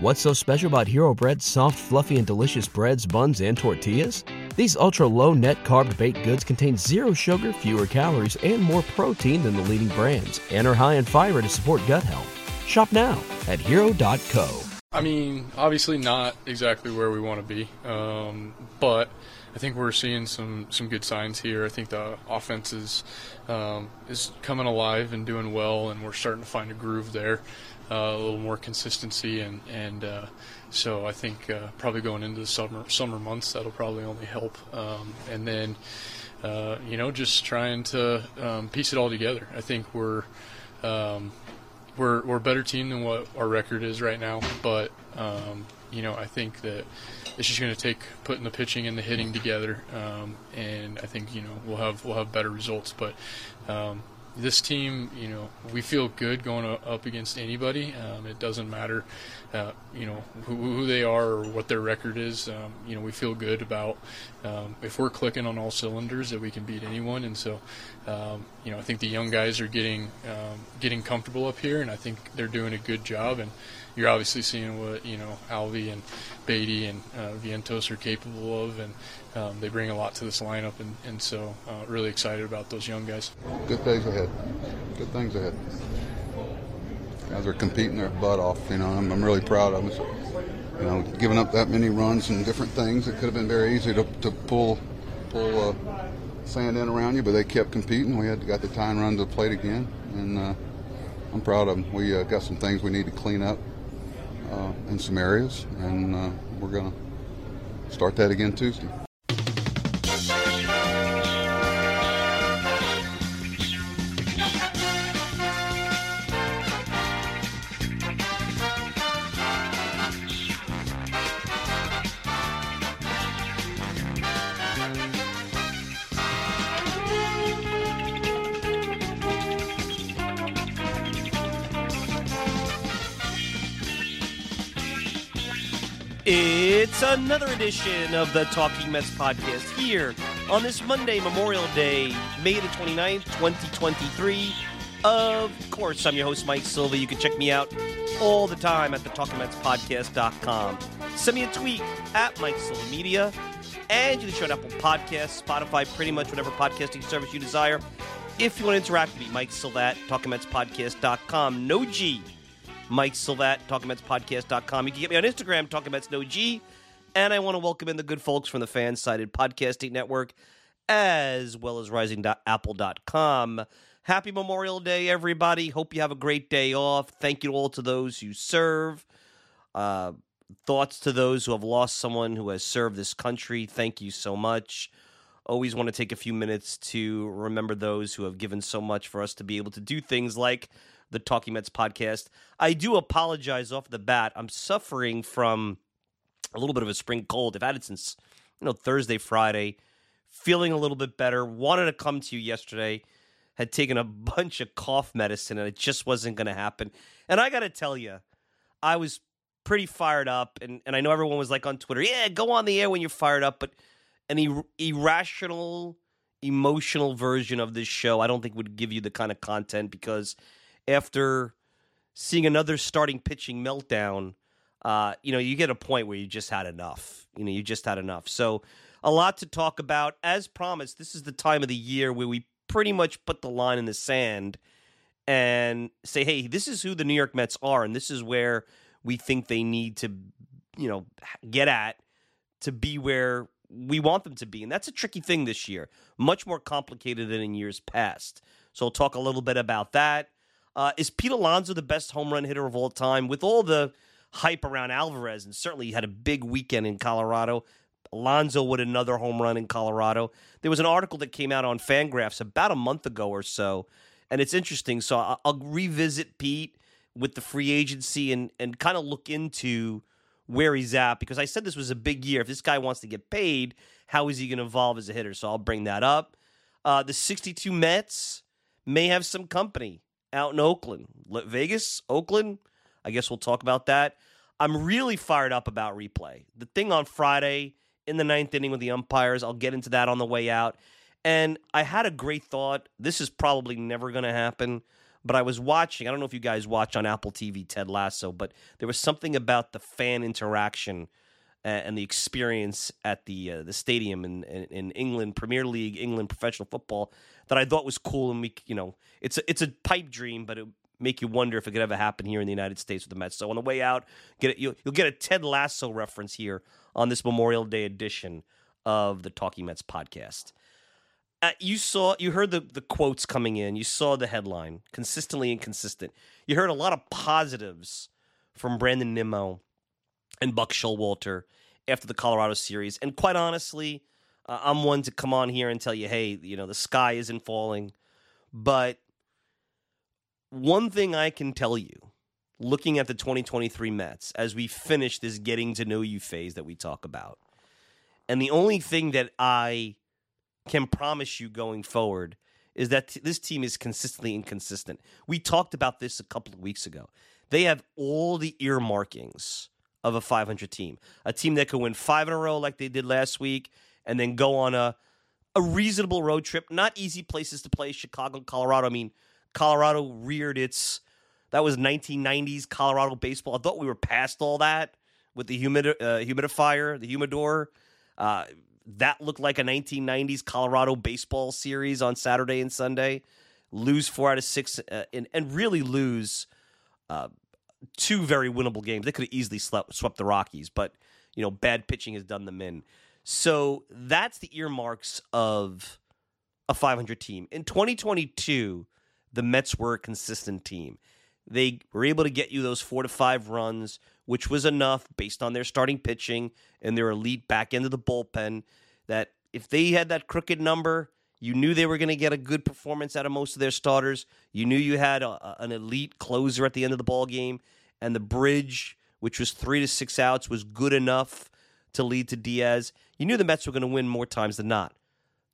What's so special about Hero Bread's soft, fluffy, and delicious breads, buns, and tortillas? These ultra-low net-carb baked goods contain zero sugar, fewer calories, and more protein than the leading brands, and are high in fiber to support gut health. Shop now at Hero.co. I mean, obviously not exactly where we want to be, but I think we're seeing some good signs here. I think the offense is coming alive and doing well, and we're starting to find a groove there, a little more consistency, and so I think probably going into the summer months, that'll probably only help, and then just trying to piece it all together. I think We're a better team than what our record is right now, but I think that it's just going to take putting the pitching and the hitting together, and I think we'll have better results. But this team, we feel good going up against anybody. It doesn't matter, who they are or what their record is. We feel good about if we're clicking on all cylinders that we can beat anyone. And so, I think the young guys are getting comfortable up here, and I think they're doing a good job. And you're obviously seeing what Alvey and Beatty and Vientos are capable of, and they bring a lot to this lineup, and so really excited about those young guys. Good days ahead. Good things ahead. Guys are competing their butt off. I'm really proud of them. So, giving up that many runs and different things, it could have been very easy to pull sand in around you, but they kept competing. We got the tying run to the plate again, and I'm proud of them. We got some things we need to clean up. In some areas, and we're going to start that again Tuesday. It's another edition of the Talking Mets podcast here on this Monday, Memorial Day, May the 29th, 2023. Of course, I'm your host, Mike Silva. You can check me out all the time at thetalkingmetspodcast.com. Send me a tweet at Mike Silva Media, and you can show it up on podcasts, Spotify, pretty much whatever podcasting service you desire. If you want to interact with me, Mike Silva at talkingmetspodcast.com. No G. Mike Silvat, TalkingMetsPodcast.com. You can get me on Instagram, TalkingMetsNoG. And I want to welcome in the good folks from the Fansided Podcasting Network, as well as Rising.Apple.com. Happy Memorial Day, everybody. Hope you have a great day off. Thank you all to those who serve. Thoughts to those who have lost someone who has served this country. Thank you so much. Always want to take a few minutes to remember those who have given so much for us to be able to do things like the Talking Mets podcast. I do apologize off the bat. I'm suffering from a little bit of a spring cold. I've had it since, Thursday, Friday. Feeling a little bit better. Wanted to come to you yesterday. Had taken a bunch of cough medicine, and it just wasn't going to happen. And I got to tell you, I was pretty fired up, and I know everyone was like on Twitter, yeah, go on the air when you're fired up, but an irrational, emotional version of this show I don't think would give you the kind of content, because after seeing another starting pitching meltdown, you get a point where you just had enough. You just had enough. So a lot to talk about. As promised, this is the time of the year where we pretty much put the line in the sand and say, hey, this is who the New York Mets are, and this is where we think they need to, get at to be where we want them to be. And that's a tricky thing this year, much more complicated than in years past. So we'll talk a little bit about that. Is Pete Alonso the best home run hitter of all time? With all the hype around Alvarez, and certainly he had a big weekend in Colorado. Alonso with another home run in Colorado. There was an article that came out on Fangraphs about a month ago or so, and it's interesting. So I'll revisit Pete with the free agency and kind of look into where he's at, because I said this was a big year. If this guy wants to get paid, how is he going to evolve as a hitter? So I'll bring that up. The 62 Mets may have some company out in Oakland. Vegas, Oakland, I guess we'll talk about that. I'm really fired up about replay. The thing on Friday in the ninth inning with the umpires, I'll get into that on the way out. And I had a great thought. This is probably never going to happen, But I was watching, I don't know if you guys watch on Apple TV Ted Lasso, but there was something about the fan interaction and the experience at the stadium in England, Premier League, England professional football, that I thought was cool. And we, you know, it's a pipe dream, but it make you wonder if it could ever happen here in the United States with the Mets. So on the way out, you'll get a Ted Lasso reference here on this Memorial Day edition of the Talking Mets podcast. You heard the quotes coming in. You saw the headline, consistently inconsistent. You heard a lot of positives from Brandon Nimmo and Buck Showalter after the Colorado series. And quite honestly, I'm one to come on here and tell you, hey, you know, the sky isn't falling. But one thing I can tell you, looking at the 2023 Mets, as we finish this getting to know you phase that we talk about, and the only thing that I can promise you going forward is that this team is consistently inconsistent. We talked about this a couple of weeks ago. They have all the earmarkings of a 500 team, a team that could win 5 in a row like they did last week and then go on a reasonable road trip. Not easy places to play, Chicago and Colorado. I mean, Colorado reared its, that was 1990s Colorado baseball. I thought we were past all that with the humidifier, the humidor. That looked like a 1990s Colorado baseball series on Saturday and Sunday. Lose 4 out of 6 and really lose 2 very winnable games. They could have easily swept the Rockies, but, you know, bad pitching has done them in. So that's the earmarks of a 500 team. In 2022, the Mets were a consistent team. They were able to get you those 4 to 5 runs, which was enough based on their starting pitching and their elite back end of the bullpen, that if they had that crooked number, you knew they were going to get a good performance out of most of their starters. You knew you had an elite closer at the end of the ballgame, and the bridge, which was 3 to 6 outs, was good enough to lead to Diaz. You knew the Mets were going to win more times than not.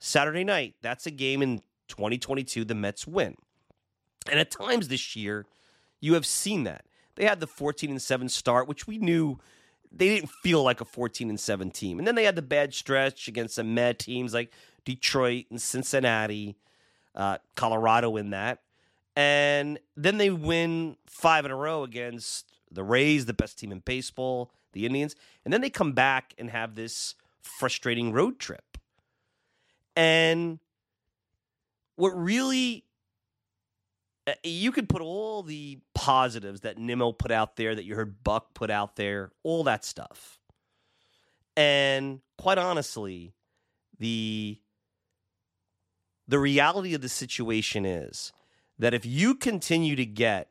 Saturday night, that's a game in 2022 the Mets win. And at times this year, you have seen that. They had the 14-7 start, which we knew they didn't feel like a 14-7 team. And then they had the bad stretch against some Met teams like Detroit and Cincinnati, Colorado in that. And then they win 5 in a row against the Rays, the best team in baseball, the Indians. And then they come back and have this frustrating road trip. And what really... You could put all the positives that Nimmo put out there, that you heard Buck put out there, all that stuff. And quite honestly, the reality of the situation is that if you continue to get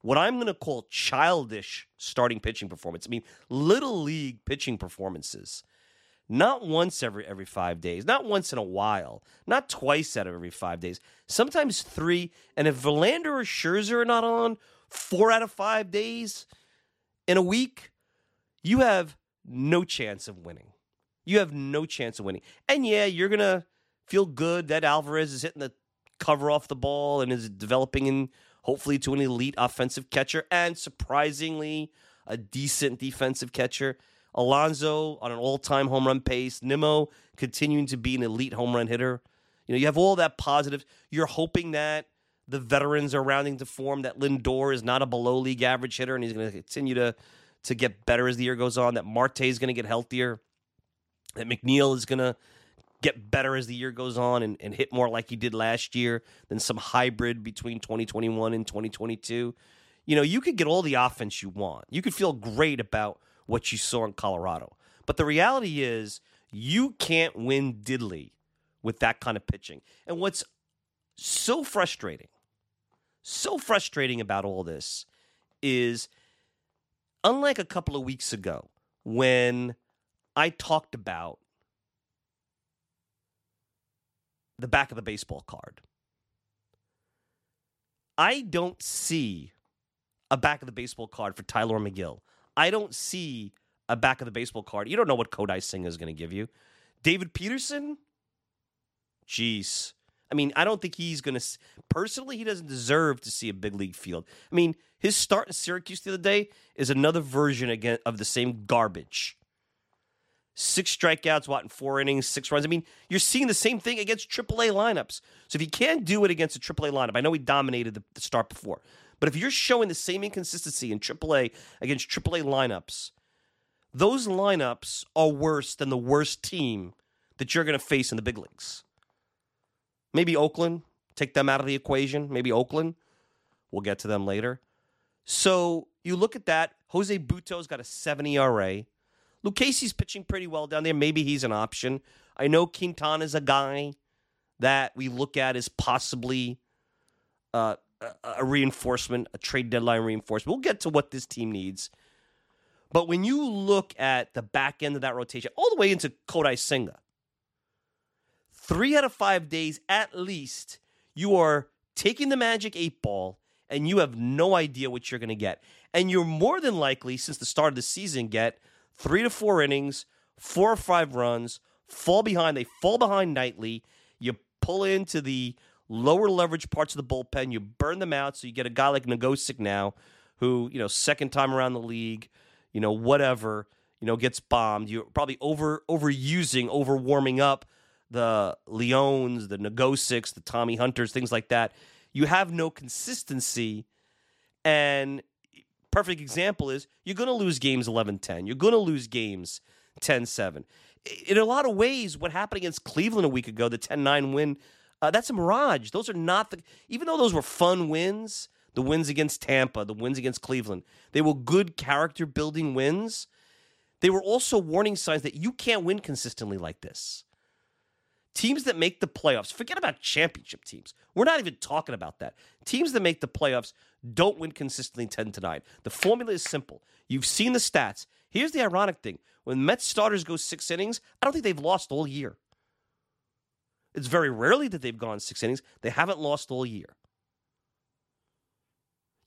what I'm going to call childish starting pitching performance, I mean, little league pitching performances, not once every 5 days, not once in a while, not twice out of every 5 days, sometimes 3. And if Verlander or Scherzer are not on 4 out of 5 days in a week, you have no chance of winning. You have no chance of winning. And yeah, you're going to feel good that Alvarez is hitting the cover off the ball and is developing in hopefully to an elite offensive catcher and surprisingly a decent defensive catcher. Alonso on an all-time home run pace. Nimmo continuing to be an elite home run hitter. You know, you have all that positives. You're hoping that the veterans are rounding to form, that Lindor is not a below-league average hitter, and he's going to continue to get better as the year goes on, that Marte is going to get healthier, that McNeil is going to get better as the year goes on and hit more like he did last year than some hybrid between 2021 and 2022. You know, you could get all the offense you want. You could feel great about what you saw in Colorado. But the reality is you can't win diddly with that kind of pitching. And what's so frustrating about all this is, unlike a couple of weeks ago when I talked about the back of the baseball card, I don't see a back of the baseball card for Tyler McGill. I don't see a back of the baseball card. You don't know what Kodai Senga is going to give you. David Peterson? Jeez. I mean, I don't think he's going to... Personally, he doesn't deserve to see a big league field. I mean, his start in Syracuse the other day is another version again of the same garbage. 6 strikeouts, what, in 4 innings, 6 runs. I mean, you're seeing the same thing against AAA lineups. So if you can't do it against a AAA lineup, I know he dominated the start before, but if you're showing the same inconsistency in AAA against AAA lineups, those lineups are worse than the worst team that you're going to face in the big leagues. Maybe Oakland, take them out of the equation. Maybe Oakland. We'll get to them later. So you look at that. Jose Buto's got a 7 ERA. Lucchese's pitching pretty well down there. Maybe he's an option. I know Quintana's a guy that we look at as possibly a reinforcement, a trade deadline reinforcement. We'll get to what this team needs. But when you look at the back end of that rotation, all the way into Kodai Senga, 3 out of 5 days at least, you are taking the magic 8 ball and you have no idea what you're going to get. And you're more than likely, since the start of the season, get 3 to 4 innings, 4 or 5 runs, fall behind. They fall behind nightly. You pull into the lower leverage parts of the bullpen. You burn them out, so you get a guy like Nagosic now who, second time around the league, whatever, gets bombed. You're probably overwarming up the Leones, the Nagosics, the Tommy Hunters, things like that. You have no consistency, and perfect example is you're going to lose games 11-10. You're going to lose games 10-7. In a lot of ways, what happened against Cleveland a week ago, the 10-9 win, that's a mirage. Those are not even though those were fun wins, the wins against Tampa, the wins against Cleveland, they were good character-building wins. They were also warning signs that you can't win consistently like this. Teams that make the playoffs, forget about championship teams. We're not even talking about that. Teams that make the playoffs don't win consistently 10-9. The formula is simple. You've seen the stats. Here's the ironic thing. When Mets starters go 6 innings, I don't think they've lost all year. It's very rarely that they've gone 6 innings. They haven't lost all year.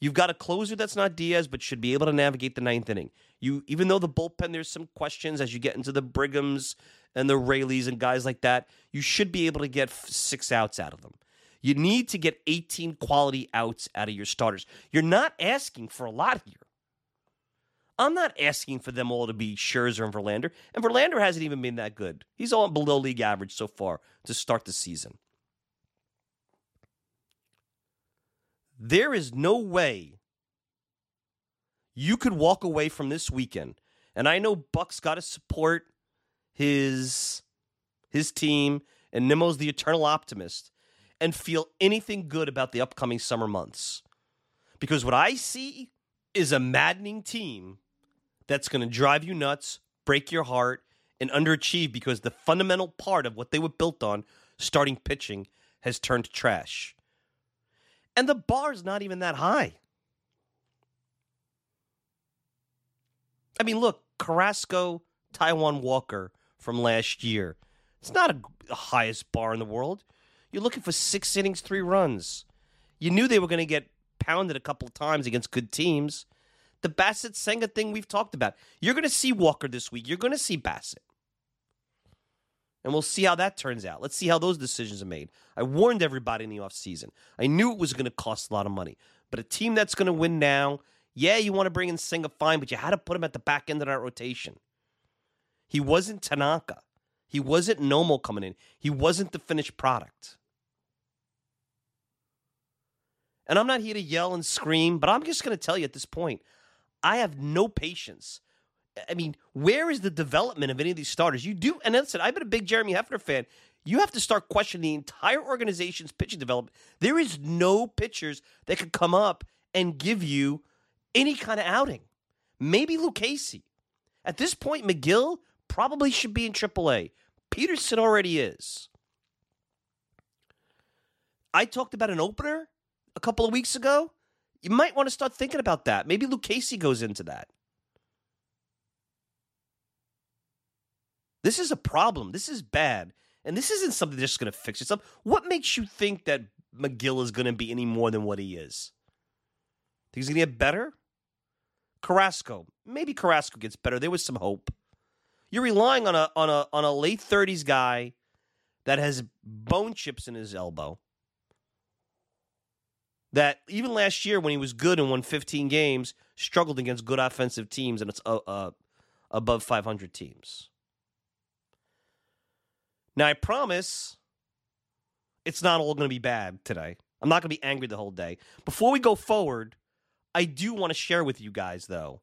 You've got a closer that's not Diaz, but should be able to navigate the 9th inning. Even though the bullpen, there's some questions as you get into the Brighams and the Rayleys and guys like that, you should be able to get 6 outs out of them. You need to get 18 quality outs out of your starters. You're not asking for a lot here. I'm not asking for them all to be Scherzer and Verlander, hasn't even been that good. He's all below league average so far to start the season. There is no way you could walk away from this weekend. And I know Buck's got to support his team, and Nimmo's the eternal optimist, and feel anything good about the upcoming summer months. Because what I see is a maddening team that's going to drive you nuts, break your heart, and underachieve because the fundamental part of what they were built on, starting pitching, has turned to trash. And the bar's not even that high. I mean, look, Carrasco, Taiwan Walker from last year. It's not the highest bar in the world. You're looking for 6 innings, 3 runs. You knew they were going to get pounded a couple of times against good teams. The Bassett Senga thing we've talked about. You're going to see Walker this week. You're going to see Bassett. And we'll see how that turns out. Let's see how those decisions are made. I warned everybody in the offseason. I knew it was going to cost a lot of money. But a team that's going to win now, yeah, you want to bring in Senga, fine, but you had to put him at the back end of that rotation. He wasn't Tanaka. He wasn't Nomo coming in. He wasn't the finished product. And I'm not here to yell and scream, but I'm just going to tell you at this point, I have no patience. I mean, where is the development of any of these starters? You do, and listen, I've been a big Jeremy Hefner fan. You have to start questioning the entire organization's pitching development. There is no pitchers that could come up and give you any kind of outing. Maybe Lucchese. At this point, McGill probably should be in AAA. Peterson already is. I talked about an opener a couple of weeks ago. You might want to start thinking about that. Maybe Lucchese goes into that. This is a problem. This is bad. And this isn't something that's just going to fix itself. What makes you think that McGill is going to be any more than what he is? Think he's going to get better? Carrasco. Maybe Carrasco gets better. There was some hope. You're relying on a late 30s guy that has bone chips in his elbow. That even last year when he was good and won 15 games, struggled against good offensive teams and it's above .500 teams. Now, I promise it's not all going to be bad today. I'm not going to be angry the whole day. Before we go forward, I do want to share with you guys, though,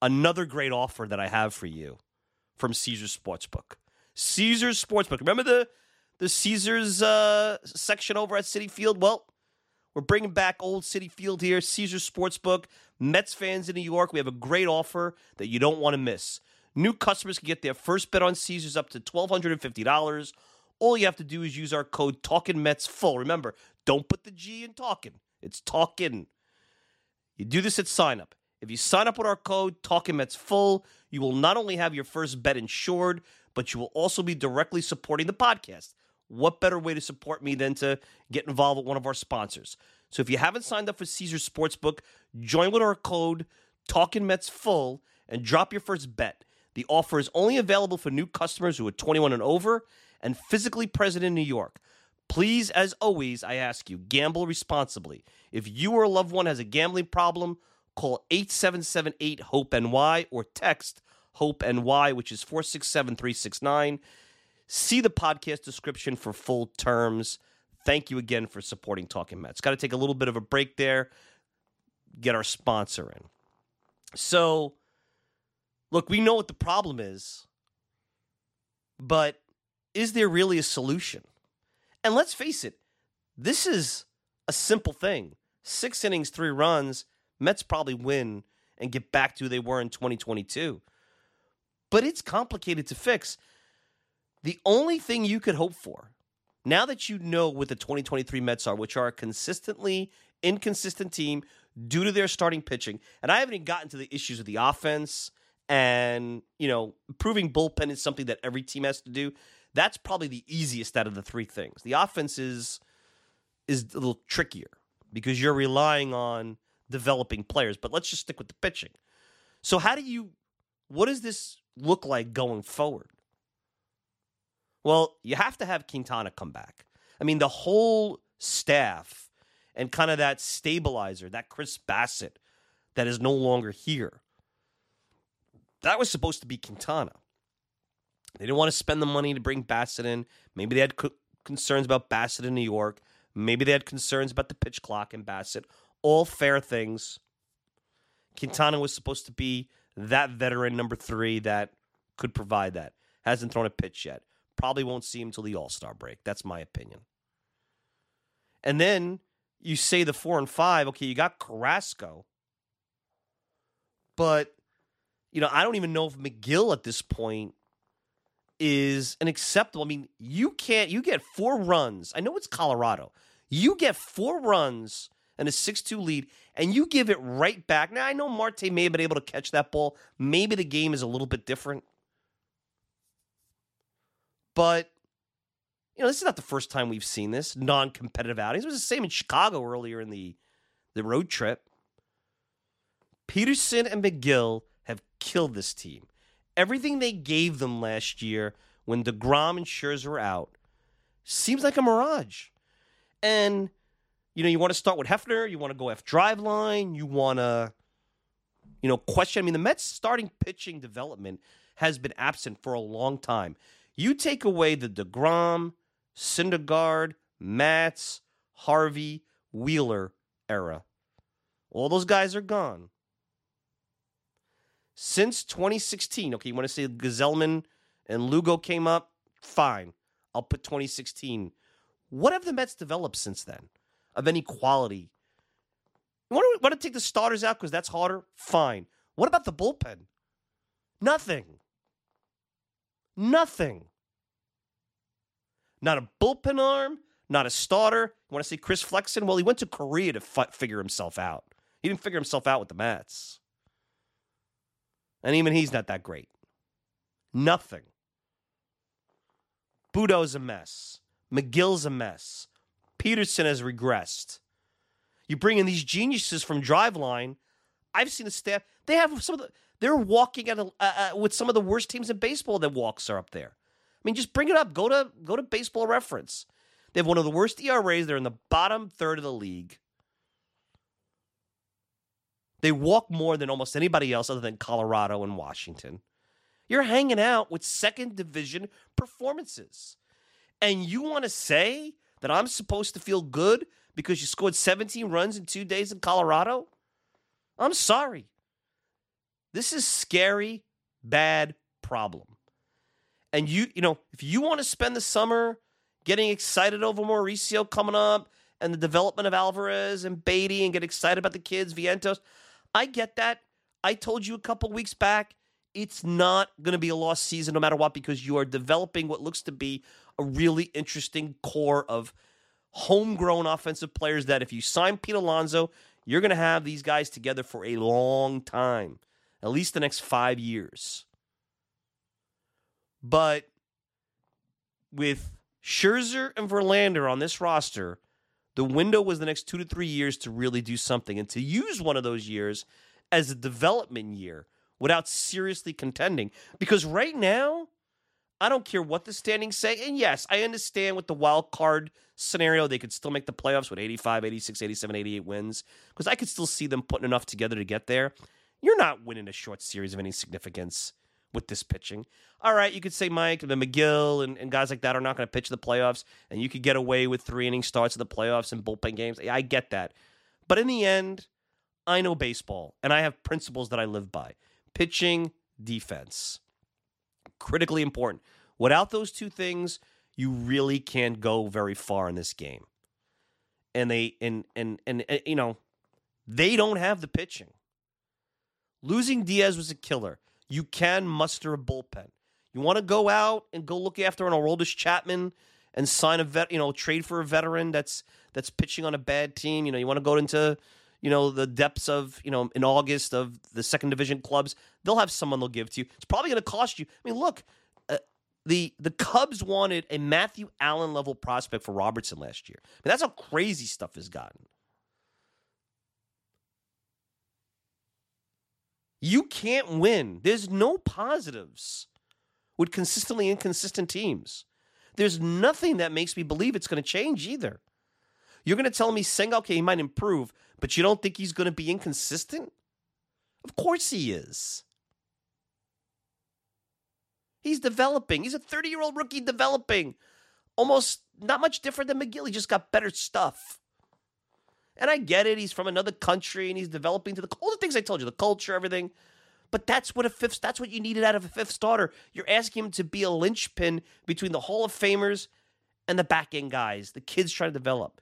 another great offer that I have for you from Caesars Sportsbook. Caesars Sportsbook. Remember the Caesars section over at Citi Field? Well, we're bringing back old Citi Field here, Caesars Sportsbook. Mets fans in New York, we have a great offer that you don't want to miss. New customers can get their first bet on Caesars up to $1,250. All you have to do is use our code TalkinMetsFull. Remember, don't put the G in talking. It's talking. You do this at sign-up. If you sign up with our code TalkinMetsFull, you will not only have your first bet insured, but you will also be directly supporting the podcast. What better way to support me than to get involved with one of our sponsors? So if you haven't signed up for Caesars Sportsbook, join with our code TalkinMetsFull and drop your first bet. The offer is only available for new customers who are 21 and over and physically present in New York. Please, as always, I ask you, gamble responsibly. If you or a loved one has a gambling problem, call 877-8-HOPE-NY or text HOPE-NY, which is 467-369. See the podcast description for full terms. Thank you again for supporting Talking Mets. Got to take a little bit of a break there. Get our sponsor in. So, look, we know what the problem is, but is there really a solution? And let's face it, this is a simple thing. 6 innings, 3 runs, Mets probably win and get back to who they were in 2022. But it's complicated to fix. The only thing you could hope for, now that you know what the 2023 Mets are, which are a consistently inconsistent team due to their starting pitching, and I haven't even gotten to the issues of the offense and, you know, improving bullpen is something that every team has to do. That's probably the easiest out of the three things. The offense is a little trickier because you're relying on developing players, but let's just stick with the pitching. So what does this look like going forward? Well, you have to have Quintana come back. I mean, the whole staff and kind of that stabilizer, that Chris Bassett that is no longer here. That was supposed to be Quintana. They didn't want to spend the money to bring Bassett in. Maybe they had concerns about Bassett in New York. Maybe they had concerns about the pitch clock and Bassett. All fair things. Quintana was supposed to be that veteran number 3 that could provide that. Hasn't thrown a pitch yet. Probably won't see him till the All-Star break. That's my opinion. And then you say the 4 and 5. Okay, you got Carrasco. But, you know, I don't even know if McGill at this point is an acceptable. I mean, you get 4 runs. I know it's Colorado. You get 4 runs and a 6-2 lead, and you give it right back. Now, I know Marte may have been able to catch that ball. Maybe the game is a little bit different. But, you know, this is not the first time we've seen this, non-competitive outings. It was the same in Chicago earlier in the road trip. Peterson and McGill have killed this team. Everything they gave them last year when DeGrom and Scherzer were out seems like a mirage. And, you know, you want to start with Hefner. You want to go F Driveline. You want to, you know, question. I mean, the Mets' starting pitching development has been absent for a long time. You take away the DeGrom, Syndergaard, Matz, Harvey, Wheeler era. All those guys are gone. Since 2016, okay, you want to say Gazelman and Lugo came up? Fine. I'll put 2016. What have the Mets developed since then of any quality? You want to take the starters out because that's harder? Fine. What about the bullpen? Nothing. Not a bullpen arm, not a starter. You want to see Chris Flexen? Well, he went to Korea to figure himself out. He didn't figure himself out with the Mets. And even he's not that great. Nothing. Budo's a mess. McGill's a mess. Peterson has regressed. You bring in these geniuses from Driveline. I've seen the staff. They have some of the... They're walking with some of the worst teams in baseball that walks are up there. I mean, just bring it up. Go to Baseball Reference. They have one of the worst ERAs. They're in the bottom third of the league. They walk more than almost anybody else other than Colorado and Washington. You're hanging out with second division performances. And you want to say that I'm supposed to feel good because you scored 17 runs in 2 days in Colorado? I'm sorry. This is scary, bad problem. And you know, if you want to spend the summer getting excited over Mauricio coming up and the development of Alvarez and Beatty and get excited about the kids, Vientos, I get that. I told you a couple weeks back, it's not going to be a lost season no matter what, because you are developing what looks to be a really interesting core of homegrown offensive players that if you sign Pete Alonso, you're going to have these guys together for a long time, at least the next 5 years. But with Scherzer and Verlander on this roster, the window was the next 2 to 3 years to really do something and to use one of those years as a development year without seriously contending. Because right now, I don't care what the standings say. And yes, I understand with the wild card scenario, they could still make the playoffs with 85, 86, 87, 88 wins, because I could still see them putting enough together to get there. You're not winning a short series of any significance with this pitching. All right, you could say Mike and McGill and guys like that are not going to pitch the playoffs, and you could get away with 3-inning starts in the playoffs and bullpen games. I get that. But in the end, I know baseball, and I have principles that I live by. Pitching, defense. Critically important. Without those two things, you really can't go very far in this game. And they don't have the pitching. Losing Diaz was a killer. You can muster a bullpen. You want to go out and go look after an Aroldis Chapman and sign a vet, trade for a veteran that's pitching on a bad team. You want to go into, the depths of, in August of the second division clubs. They'll have someone they'll give to you. It's probably going to cost you. I mean, look, the Cubs wanted a Matthew Allen level prospect for Robertson last year. I mean, that's how crazy stuff has gotten. You can't win. There's no positives with consistently inconsistent teams. There's nothing that makes me believe it's going to change either. You're going to tell me Senga, okay, he might improve, but you don't think he's going to be inconsistent? Of course he is. He's developing. He's a 30-year-old rookie developing. Almost not much different than McGill. He just got better stuff. And I get it. He's from another country, and he's developing to all the things I told you, the culture, everything. But that's what you needed out of a fifth starter. You're asking him to be a linchpin between the Hall of Famers and the back-end guys, the kids trying to develop.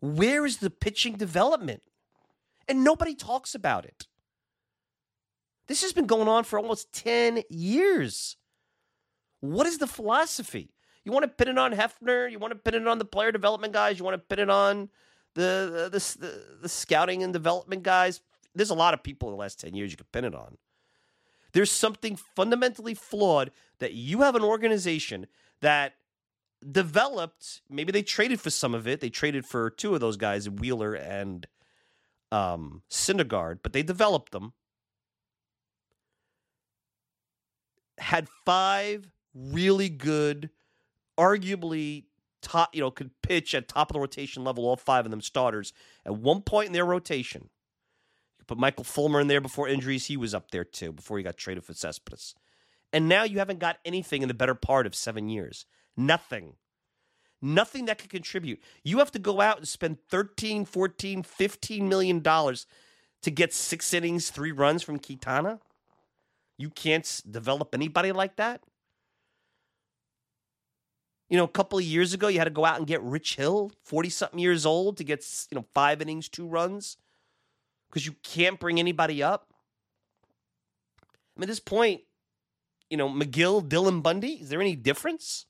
Where is the pitching development? And nobody talks about it. This has been going on for almost 10 years. What is the philosophy? You want to pin it on Hefner? You want to pin it on the player development guys? You want to pin it on the scouting and development guys? There's a lot of people in the last 10 years you could pin it on. There's something fundamentally flawed that you have an organization that developed, maybe they traded for some of it. They traded for two of those guys, Wheeler and Syndergaard, but they developed them. Had 5 really good, arguably top, could pitch at top of the rotation level, all 5 of them starters at one point in their rotation. You put Michael Fulmer in there before injuries. He was up there too before he got traded for Cespedes. And now you haven't got anything in the better part of 7 years. Nothing that could contribute. You have to go out and spend $13, $14, $15 million to get 6 innings, 3 runs from Quintana. You can't develop anybody like that. A couple of years ago, you had to go out and get Rich Hill, 40-something years old, to get 5 innings, 2 runs, because you can't bring anybody up. I mean, at this point, McGill, Dylan Bundy, is there any difference?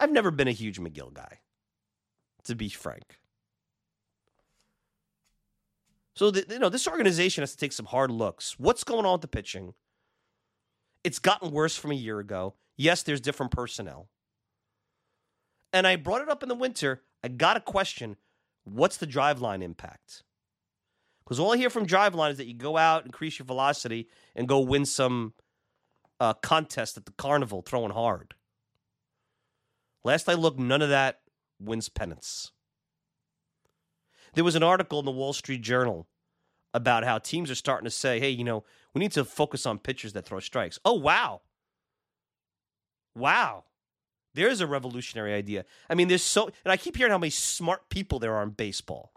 I've never been a huge McGill guy, to be frank. So, this organization has to take some hard looks. What's going on with the pitching? It's gotten worse from a year ago. Yes, there's different personnel. And I brought it up in the winter. I got a question. What's the driveline impact? Because all I hear from driveline is that you go out, increase your velocity, and go win some contest at the carnival throwing hard. Last I looked, none of that wins pennants. There was an article in the Wall Street Journal about how teams are starting to say, hey, you know, we need to focus on pitchers that throw strikes. Oh, wow. Wow. There's a revolutionary idea. I mean, there's so, and I keep hearing how many smart people there are in baseball.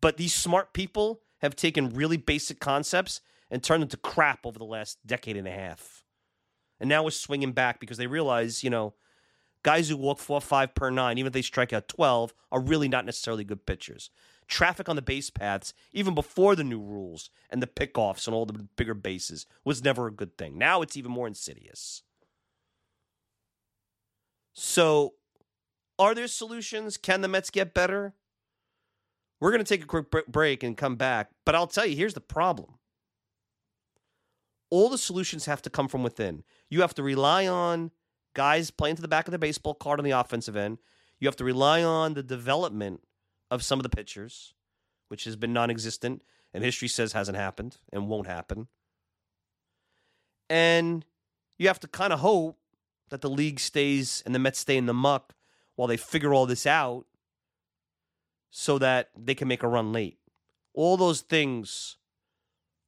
But these smart people have taken really basic concepts and turned them to crap over the last decade and a half. And now we're swinging back because they realize, you know, guys who walk 4.5 per nine, even if they strike out 12, are really not necessarily good pitchers. Traffic on the base paths, even before the new rules and the pickoffs and all the bigger bases, was never a good thing. Now it's even more insidious. So, are there solutions? Can the Mets get better? We're going to take a quick break and come back. But I'll tell you, here's the problem. All the solutions have to come from within. You have to rely on guys playing to the back of the baseball card on the offensive end. You have to rely on the development of some of the pitchers, which has been non-existent, and history says hasn't happened and won't happen. And you have to kind of hope that the league stays and the Mets stay in the muck while they figure all this out so that they can make a run late. All those things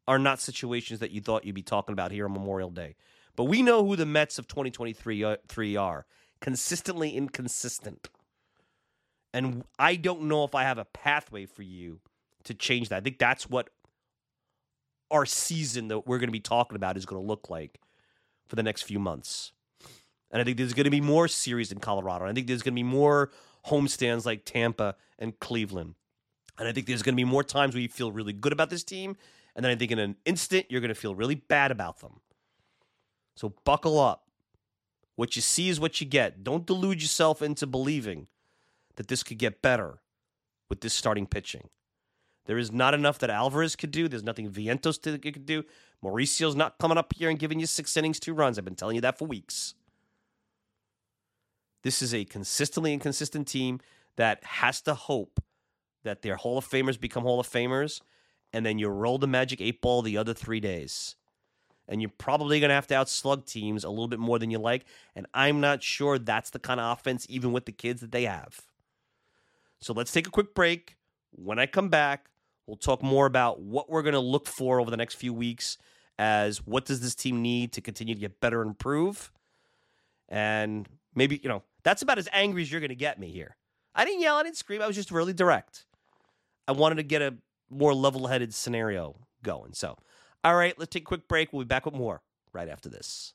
are not situations that you thought you'd be talking about here on Memorial Day. But we know who the Mets of 2023 are. Consistently inconsistent. And I don't know if I have a pathway for you to change that. I think that's what our season that we're going to be talking about is going to look like for the next few months. And I think there's going to be more series in Colorado. I think there's going to be more homestands like Tampa and Cleveland. And I think there's going to be more times where you feel really good about this team. And then I think in an instant, you're going to feel really bad about them. So buckle up. What you see is what you get. Don't delude yourself into believing that this could get better with this starting pitching. There is not enough that Alvarez could do. There's nothing Vientos could do. Mauricio's not coming up here and giving you 6 innings, 2 runs. I've been telling you that for weeks. This is a consistently inconsistent team that has to hope that their Hall of Famers become Hall of Famers, and then you roll the magic 8-ball the other 3 days. And you're probably going to have to outslug teams a little bit more than you like, and I'm not sure that's the kind of offense, even with the kids that they have. So let's take a quick break. When I come back, we'll talk more about what we're going to look for over the next few weeks as what does this team need to continue to get better and improve. And maybe, you know, that's about as angry as you're going to get me here. I didn't yell, I didn't scream, I was just really direct. I wanted to get a more level-headed scenario going. So, all right, let's take a quick break. We'll be back with more right after this.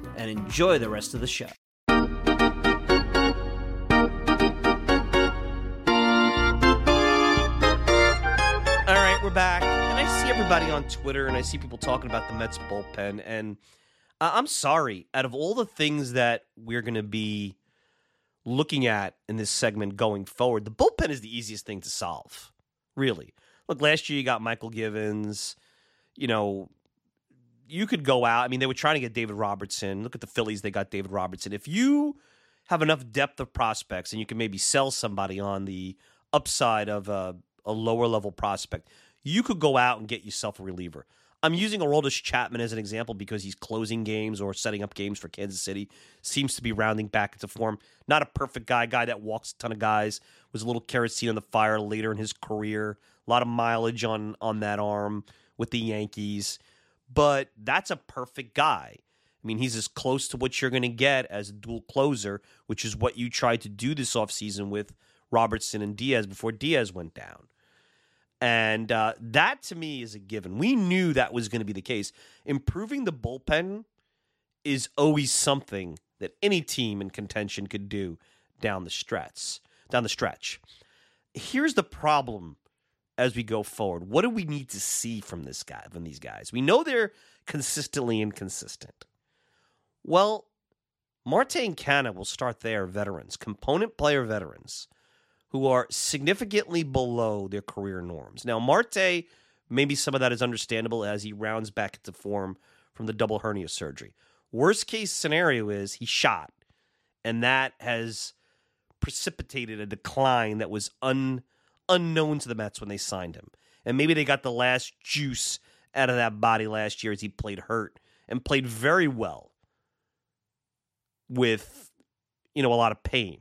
and enjoy the rest of the show. All right, we're back. And I see everybody on Twitter, and I see people talking about the Mets bullpen. And I'm sorry, out of all the things that we're going to be looking at in this segment going forward, the bullpen is the easiest thing to solve, really. Look, last year you got Michael Givens, you know, you could go out. I mean, they were trying to get David Robertson. Look at the Phillies. They got David Robertson. If you have enough depth of prospects and you can maybe sell somebody on the upside of a lower-level prospect, you could go out and get yourself a reliever. I'm using Aroldis Chapman as an example because he's closing games or setting up games for Kansas City. Seems to be rounding back into form. Not a perfect guy that walks a ton of guys. Was a little kerosene on the fire later in his career. A lot of mileage on that arm with the Yankees. But that's a perfect guy. I mean, he's as close to what you're going to get as a dual closer, which is what you tried to do this offseason with Robertson and Diaz before Diaz went down. And that, to me, is a given. We knew that was going to be the case. Improving the bullpen is always something that any team in contention could do down the stretch. Here's the problem. As we go forward, what do we need to see from these guys? We know they're consistently inconsistent. Well, Marte and Canha will start there, veterans, component player veterans, who are significantly below their career norms. Now, Marte, maybe some of that is understandable as he rounds back into form from the double hernia surgery. Worst case scenario is he shot, and that has precipitated a decline that was unknown to the Mets when they signed him. And maybe they got the last juice out of that body last year as he played hurt and played very well with, you know, a lot of pain.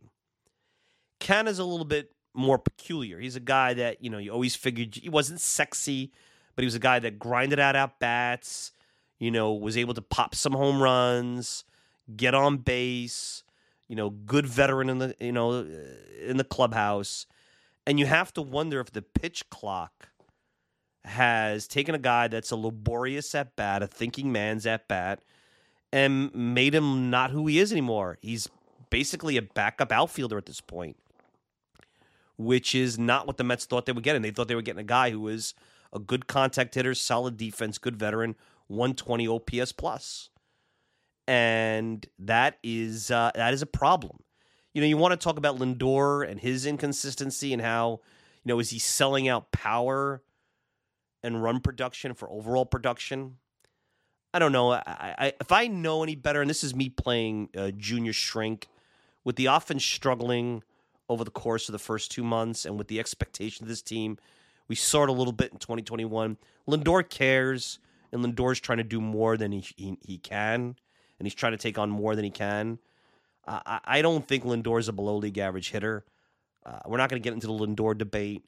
Canna's a little bit more peculiar. He's a guy that, you know, you always figured he wasn't sexy, but he was a guy that grinded out at-bats, you know, was able to pop some home runs, get on base, you know, good veteran in the clubhouse. And you have to wonder if the pitch clock has taken a guy that's a laborious at bat, a thinking man's at bat, and made him not who he is anymore. He's basically a backup outfielder at this point, which is not what the Mets thought they were getting. They thought they were getting a guy who was a good contact hitter, solid defense, good veteran, 120 OPS plus. And that is a problem. You know, you want to talk about Lindor and his inconsistency and how, you know, is he selling out power and run production for overall production? I don't know. If I know any better, and this is me playing junior shrink, with the offense struggling over the course of the first 2 months and with the expectation of this team, we saw it a little bit in 2021. Lindor cares, and Lindor's trying to do more than he can, and he's trying to take on more than he can. I don't think Lindor's a below-league average hitter. We're not going to get into the Lindor debate.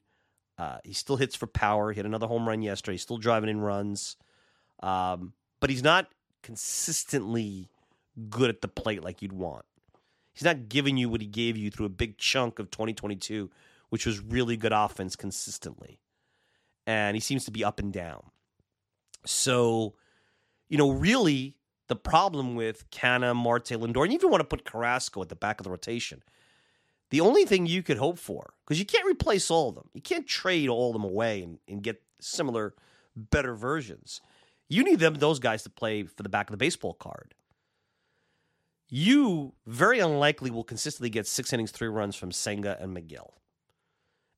He still hits for power. He hit another home run yesterday. He's still driving in runs. But he's not consistently good at the plate like you'd want. He's not giving you what he gave you through a big chunk of 2022, which was really good offense consistently. And he seems to be up and down. So, you know, really the problem with Cano, Marte, Lindor, and you even want to put Carrasco at the back of the rotation, the only thing you could hope for, because you can't replace all of them. You can't trade all of them away and get similar, better versions. You need those guys to play for the back of the baseball card. You very unlikely will consistently get 6 innings, 3 runs from Senga and McGill.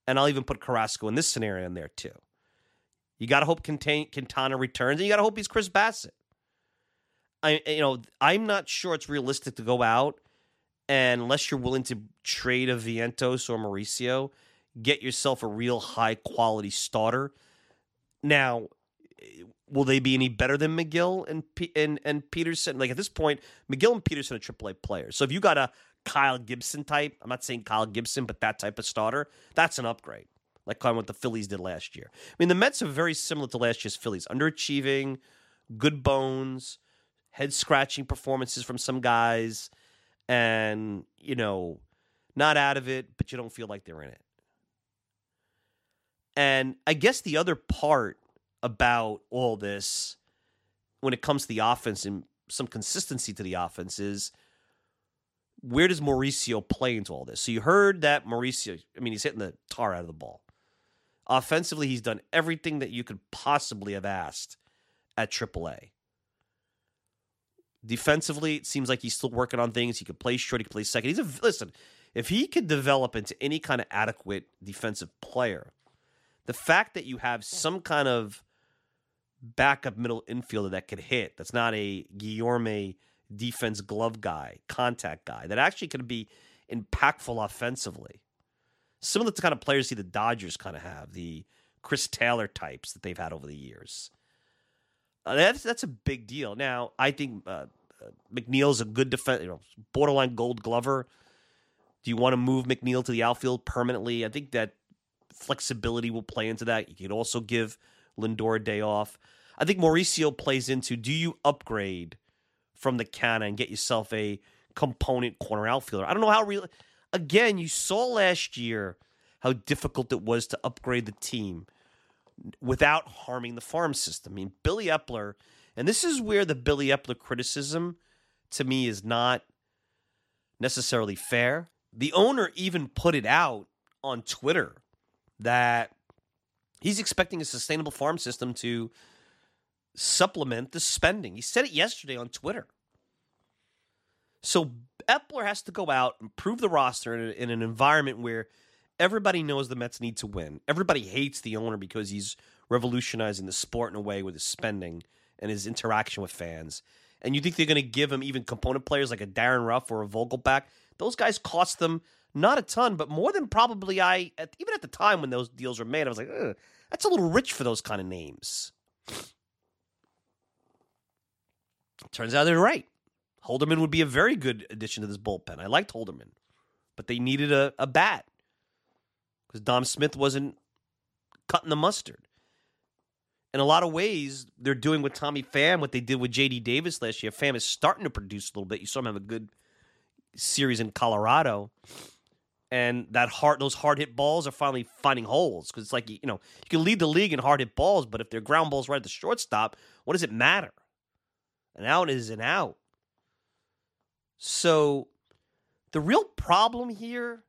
And I'll even put Carrasco in this scenario in there too. You got to hope Quintana returns, and you got to hope he's Chris Bassett. I'm not sure it's realistic to go out and unless you're willing to trade a Vientos or Mauricio, get yourself a real high-quality starter. Now, will they be any better than McGill and Peterson? Like, at this point, McGill and Peterson are AAA players. So if you got a Kyle Gibson type, I'm not saying Kyle Gibson, but that type of starter, that's an upgrade, like kind of what the Phillies did last year. I mean, the Mets are very similar to last year's Phillies. Underachieving, good bones, head-scratching performances from some guys, and, you know, not out of it, but you don't feel like they're in it. And I guess the other part about all this, when it comes to the offense and some consistency to the offense, is where does Mauricio play into all this? So you heard that Mauricio, he's hitting the tar out of the ball. Offensively, he's done everything that you could possibly have asked at AAA. Defensively, it seems like he's still working on things. He could play short. He could play second. Listen, if he could develop into any kind of adequate defensive player, the fact that you have some kind of backup middle infielder that could hit, that's not a Guillorme defense glove guy, contact guy, that actually could be impactful offensively. Similar to the kind of players the Dodgers kind of have, the Chris Taylor types that they've had over the years. That's a big deal. Now, I think McNeil's a good defense, borderline gold glover. Do you want to move McNeil to the outfield permanently? I think that flexibility will play into that. You could also give Lindor a day off. I think Mauricio plays into, do you upgrade from the Cana and get yourself a component corner outfielder? I don't know how real. Again, you saw last year how difficult it was to upgrade the team without harming the farm system. I mean, Billy Epler, and this is where the Billy Epler criticism to me is not necessarily fair. The owner even put it out on Twitter that he's expecting a sustainable farm system to supplement the spending. He said it yesterday on Twitter. So Epler has to go out and prove the roster in an environment where everybody knows the Mets need to win. Everybody hates the owner because he's revolutionizing the sport in a way with his spending and his interaction with fans. And you think they're going to give him even component players like a Darren Ruff or a Vogelback? Those guys cost them not a ton, but more than probably even at the time when those deals were made, I was like, that's a little rich for those kind of names. Turns out they're right. Holderman would be a very good addition to this bullpen. I liked Holderman, but they needed a bat because Dom Smith wasn't cutting the mustard. In a lot of ways, they're doing with Tommy Pham what they did with J.D. Davis last year. Pham is starting to produce a little bit. You saw him have a good series in Colorado, and those hard-hit balls are finally finding holes because it's like, you can lead the league in hard-hit balls, but if they're ground balls right at the shortstop, what does it matter? An out is an out. So the real problem here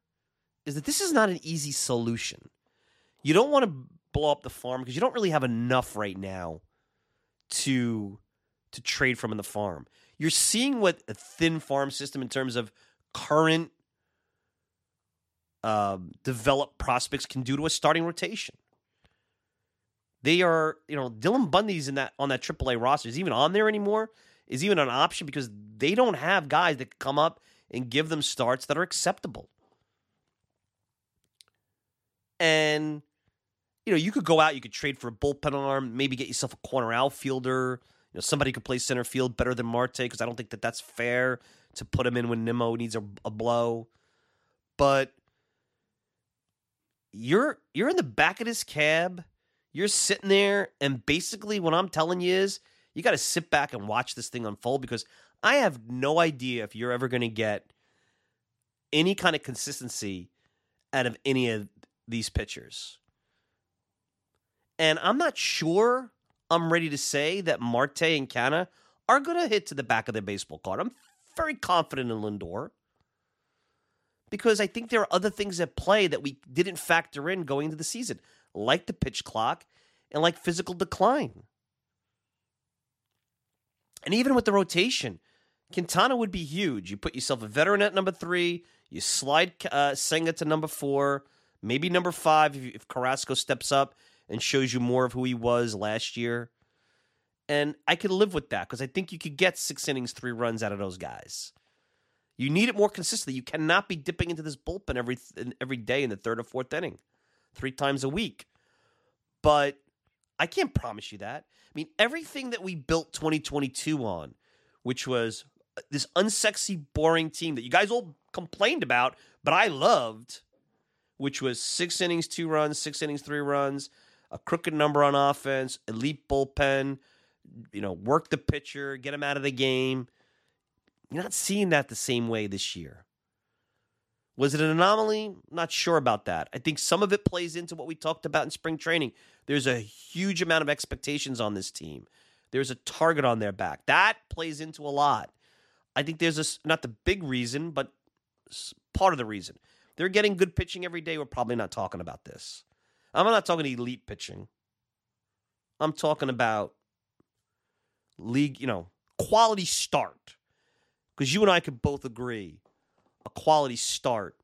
is that this is not an easy solution. You don't want to blow up the farm because you don't really have enough right now to trade from in the farm. You're seeing what a thin farm system in terms of current developed prospects can do to a starting rotation. They are, Dylan Bundy's on that AAA roster. Is he even on there anymore? Is even an option because they don't have guys that come up and give them starts that are acceptable. And, you could go out, you could trade for a bullpen arm, maybe get yourself a corner outfielder. Somebody could play center field better than Marte because I don't think that's fair to put him in when Nimmo needs a blow. But you're in the back of this cab. You're sitting there, and basically what I'm telling you is, you got to sit back and watch this thing unfold because I have no idea if you're ever going to get any kind of consistency out of any of these pitchers. And I'm not sure I'm ready to say that Marte and Canha are going to hit to the back of their baseball card. I'm very confident in Lindor because I think there are other things at play that we didn't factor in going into the season, like the pitch clock and like physical decline. And even with the rotation, Quintana would be huge. You put yourself a veteran at number 3. You slide Senga to number 4, maybe number 5 if Carrasco steps up and shows you more of who he was last year. And I could live with that because I think you could get 6 innings, 3 runs out of those guys. You need it more consistently. You cannot be dipping into this bullpen every day in the 3rd or 4th inning, 3 times a week. But I can't promise you that. I mean, everything that we built 2022 on, which was this unsexy, boring team that you guys all complained about, but I loved, which was 6 innings, 2 runs, 6 innings, 3 runs, a crooked number on offense, elite bullpen, work the pitcher, get him out of the game. You're not seeing that the same way this year. Was it an anomaly? Not sure about that. I think some of it plays into what we talked about in spring training. There's a huge amount of expectations on this team. There's a target on their back. That plays into a lot. I think there's not the big reason, but part of the reason. They're getting good pitching every day. We're probably not talking about this. I'm not talking elite pitching. I'm talking about league, quality start. Because you and I could both agree a quality start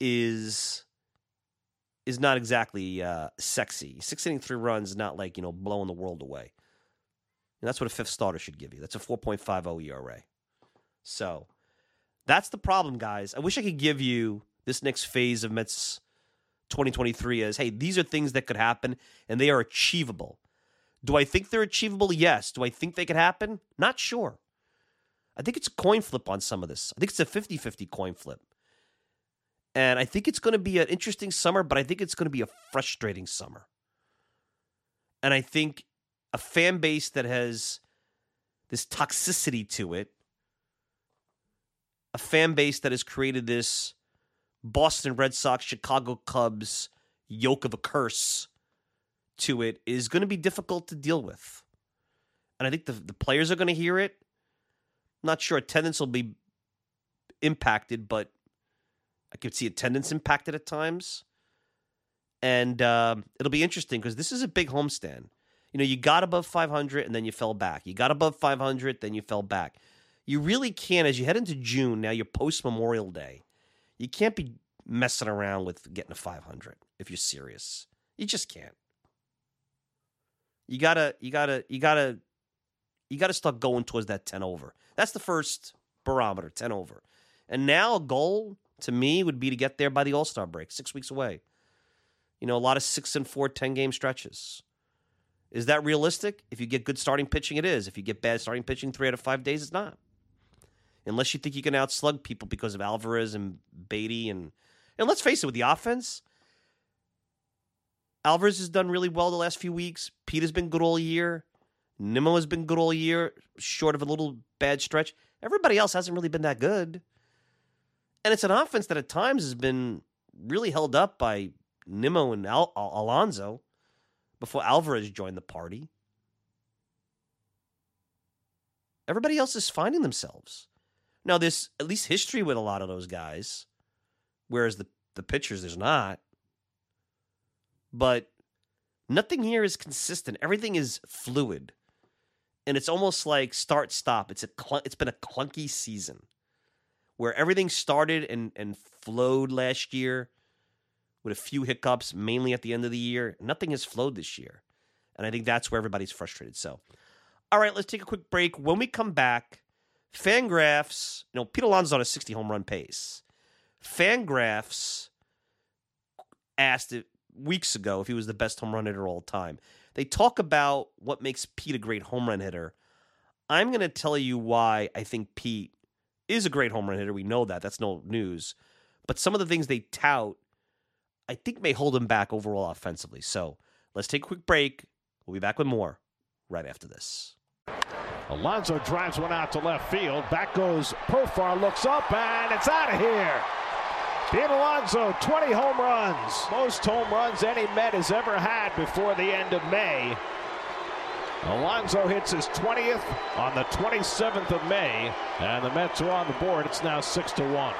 is not exactly sexy. 6 innings, 3 runs is not like, blowing the world away. And that's what a 5th starter should give you. That's a 4.50 ERA. So that's the problem, guys. I wish I could give you this next phase of Mets 2023 as, hey, these are things that could happen, and they are achievable. Do I think they're achievable? Yes. Do I think they could happen? Not sure. I think it's a coin flip on some of this. I think it's a 50-50 coin flip. And I think it's going to be an interesting summer, but I think it's going to be a frustrating summer. And I think a fan base that has this toxicity to it, a fan base that has created this Boston Red Sox, Chicago Cubs yoke of a curse to it, is going to be difficult to deal with. And I think the players are going to hear it. Not sure attendance will be impacted, but I could see attendance impacted at times. And it'll be interesting because this is a big homestand. You got above 500 and then you fell back. You got above 500, then you fell back. You really can't, as you head into June, now you're post-Memorial Day. You can't be messing around with getting a 500 if you're serious. You just can't. You gotta start going towards that 10 over. That's the first barometer, 10 over. And now a goal to me would be to get there by the All-Star break, 6 weeks away. You know, a lot of 6 and 4, 10-game stretches. Is that realistic? If you get good starting pitching, it is. If you get bad starting pitching 3 out of 5 days, it's not. Unless you think you can outslug people because of Alvarez and Beatty. And let's face it, with the offense, Alvarez has done really well the last few weeks. Pete has been good all year. Nimmo has been good all year, short of a little bad stretch. Everybody else hasn't really been that good. And it's an offense that at times has been really held up by Nimmo and Alonso before Alvarez joined the party. Everybody else is finding themselves. Now, there's at least history with a lot of those guys, whereas the pitchers, there's not. But nothing here is consistent. Everything is fluid. And it's almost like start-stop. It's been a clunky season where everything started and flowed last year with a few hiccups, mainly at the end of the year. Nothing has flowed this year. And I think that's where everybody's frustrated. So, all right, let's take a quick break. When we come back, Fangraphs, you know, Pete Alonso's on a 60-home run pace. Fangraphs asked weeks ago if he was the best home run hitter of all time. They talk about what makes Pete a great home run hitter. I'm going to tell you why I think Pete is a great home run hitter. We know that. That's no news. But some of the things they tout, I think, may hold him back overall offensively. So let's take a quick break. We'll be back with more right after this. Alonso drives one out to left field. Back goes Profar, looks up, and it's out of here. Pete Alonso, 20 home runs. Most home runs any Met has ever had before the end of May. Alonso hits his 20th on the 27th of May, and the Mets are on the board. It's now 6-1.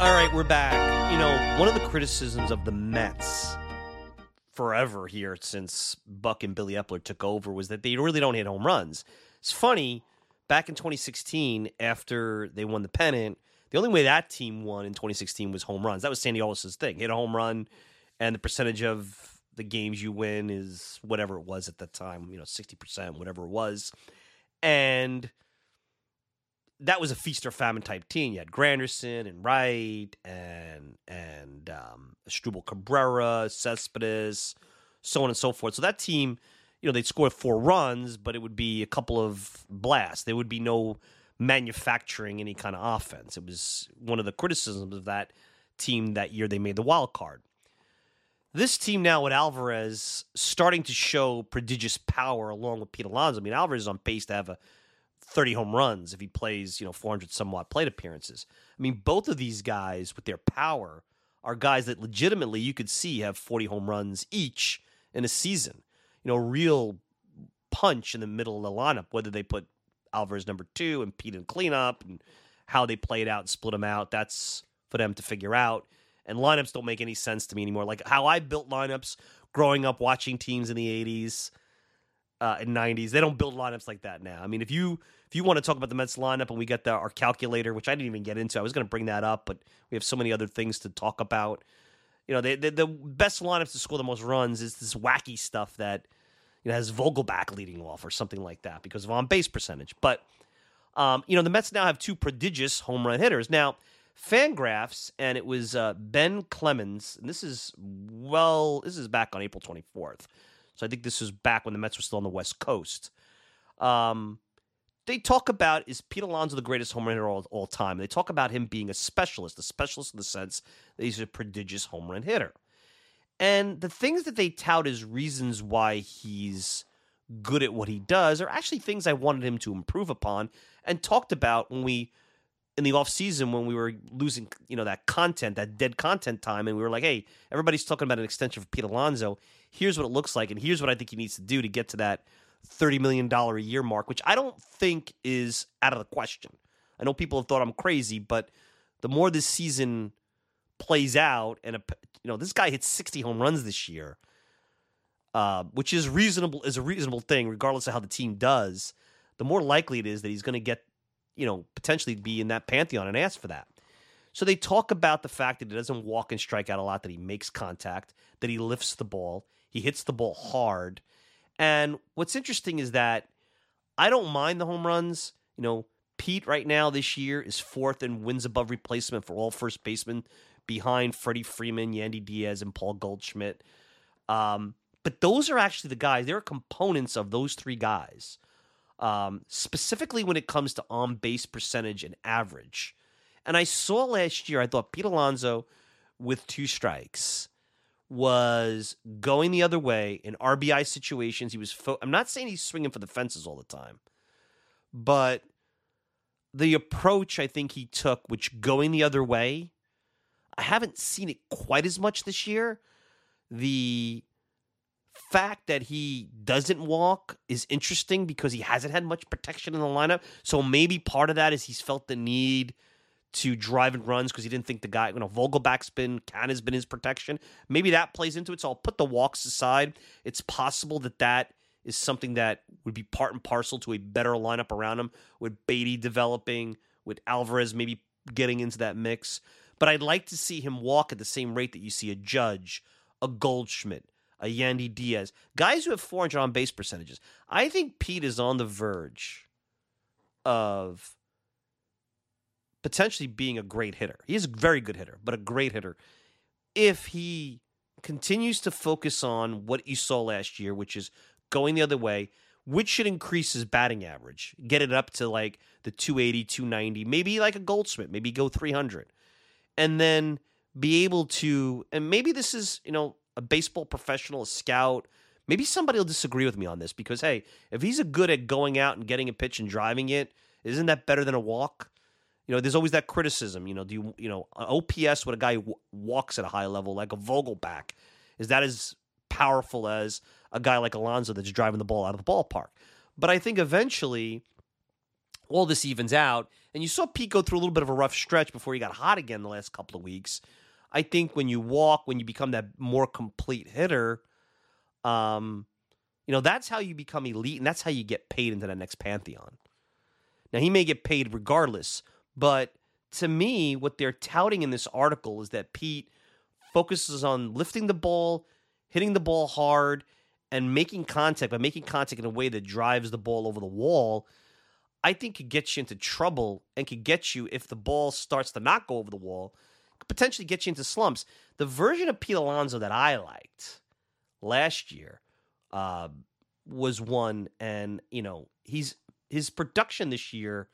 All right, we're back. You know, one of the criticisms of the Mets forever here since Buck and Billy Epler took over was that they really don't hit home runs. It's funny, back in 2016, after they won the pennant, the only way that team won in 2016 was home runs. That was Sandy Alderson's thing. Hit a home run, and the percentage of the games you win is whatever it was at that time, you know, 60%, whatever it was. And that was a feast or famine type team. You had Granderson and Wright and Asdrubal Cabrera, Cespedes, so on and so forth. So that team, you know, they'd score 4 runs, but it would be a couple of blasts. There would be no manufacturing any kind of offense. It was one of the criticisms of that team that year. They made the wild card. This team now with Alvarez starting to show prodigious power along with Pete Alonso. I mean, Alvarez is on pace to have a 30 home runs if he plays, you know, 400 somewhat plate appearances. I mean, both of these guys with their power are guys that legitimately you could see have 40 home runs each in a season. You know, real punch in the middle of the lineup, whether they put Alvarez number 2 and Pete in cleanup and how they play it out and split them out. That's for them to figure out. And lineups don't make any sense to me anymore. Like how I built lineups growing up watching teams in the 80s. And 90s, they don't build lineups like that now. I mean, if you want to talk about the Mets lineup, and we got our calculator, which I didn't even get into. I was going to bring that up, but we have so many other things to talk about. You know, the best lineups to score the most runs is this wacky stuff that, you know, has Vogelback leading off or something like that because of on-base percentage. But you know, the Mets now have 2 prodigious home run hitters. Now, Fangraphs, and it was Ben Clemens, and this is back on April 24th. So I think this was back when the Mets were still on the West Coast. They talk about, is Pete Alonso the greatest home run hitter of all time? They talk about him being a specialist in the sense that he's a prodigious home run hitter. And the things that they tout as reasons why he's good at what he does are actually things I wanted him to improve upon and talked about in the offseason when we were losing, you know, that dead content time, and we were like, hey, everybody's talking about an extension for Pete Alonso. Here's what it looks like, and here's what I think he needs to do to get to that $30 million a year mark, which I don't think is out of the question. I know people have thought I'm crazy, but the more this season plays out, and, you know, this guy hit 60 home runs this year, which is a reasonable thing, regardless of how the team does. the more likely it is that he's going to get, potentially be in that pantheon and ask for that. So they talk about the fact that he doesn't walk and strike out a lot, that he makes contact, that he lifts the ball, he hits the ball hard. And what's interesting is that I don't mind the home runs. Pete right now this year is fourth in wins above replacement for all first basemen behind Freddie Freeman, Yandy Diaz, and Paul Goldschmidt. But those are actually the guys. They're components of those three guys, specifically when it comes to on-base percentage and average. And I saw last year, I thought Pete Alonso with two strikes was going the other way in RBI situations. He was I'm not saying he's swinging for the fences all the time, but the approach I think he took, which going the other way, I haven't seen it quite as much this year. The fact that he doesn't walk is interesting because he hasn't had much protection in the lineup. So maybe part of that is he's felt the need to drive in runs because he didn't think the guy, Vogelback's been, Canna's been his protection. Maybe that plays into it. So I'll put the walks aside. It's possible that that is something that would be part and parcel to a better lineup around him, with Beatty developing, with Alvarez maybe getting into that mix. But I'd like to see him walk at the same rate that you see a Judge, a Goldschmidt, a Yandy Diaz, guys who have 400 on-base percentages. I think Pete is on the verge of potentially being a great hitter. He is a very good hitter, but a great hitter. If he continues to focus on what you saw last year, which is going the other way, which should increase his batting average, get it up to like the 280, 290, maybe like a Goldschmidt, maybe go 300. And then be able to, and maybe this is, a baseball professional, a scout, maybe somebody will disagree with me on this because, hey, if he's good at going out and getting a pitch and driving it, isn't that better than a walk? There's always that criticism. An OPS with a guy who walks at a high level, like a Vogelback, is that as powerful as a guy like Alonso that's driving the ball out of the ballpark? But I think eventually all this evens out, and you saw Pete go through a little bit of a rough stretch before he got hot again the last couple of weeks. I think when you walk, when you become that more complete hitter, that's how you become elite, and that's how you get paid into that next pantheon. Now, he may get paid regardless, but to me, what they're touting in this article is that Pete focuses on lifting the ball, hitting the ball hard, and making contact, but making contact in a way that drives the ball over the wall, I think could get you into trouble and could get you, if the ball starts to not go over the wall, could potentially get you into slumps. The version of Pete Alonso that I liked last year was one, and, his production this year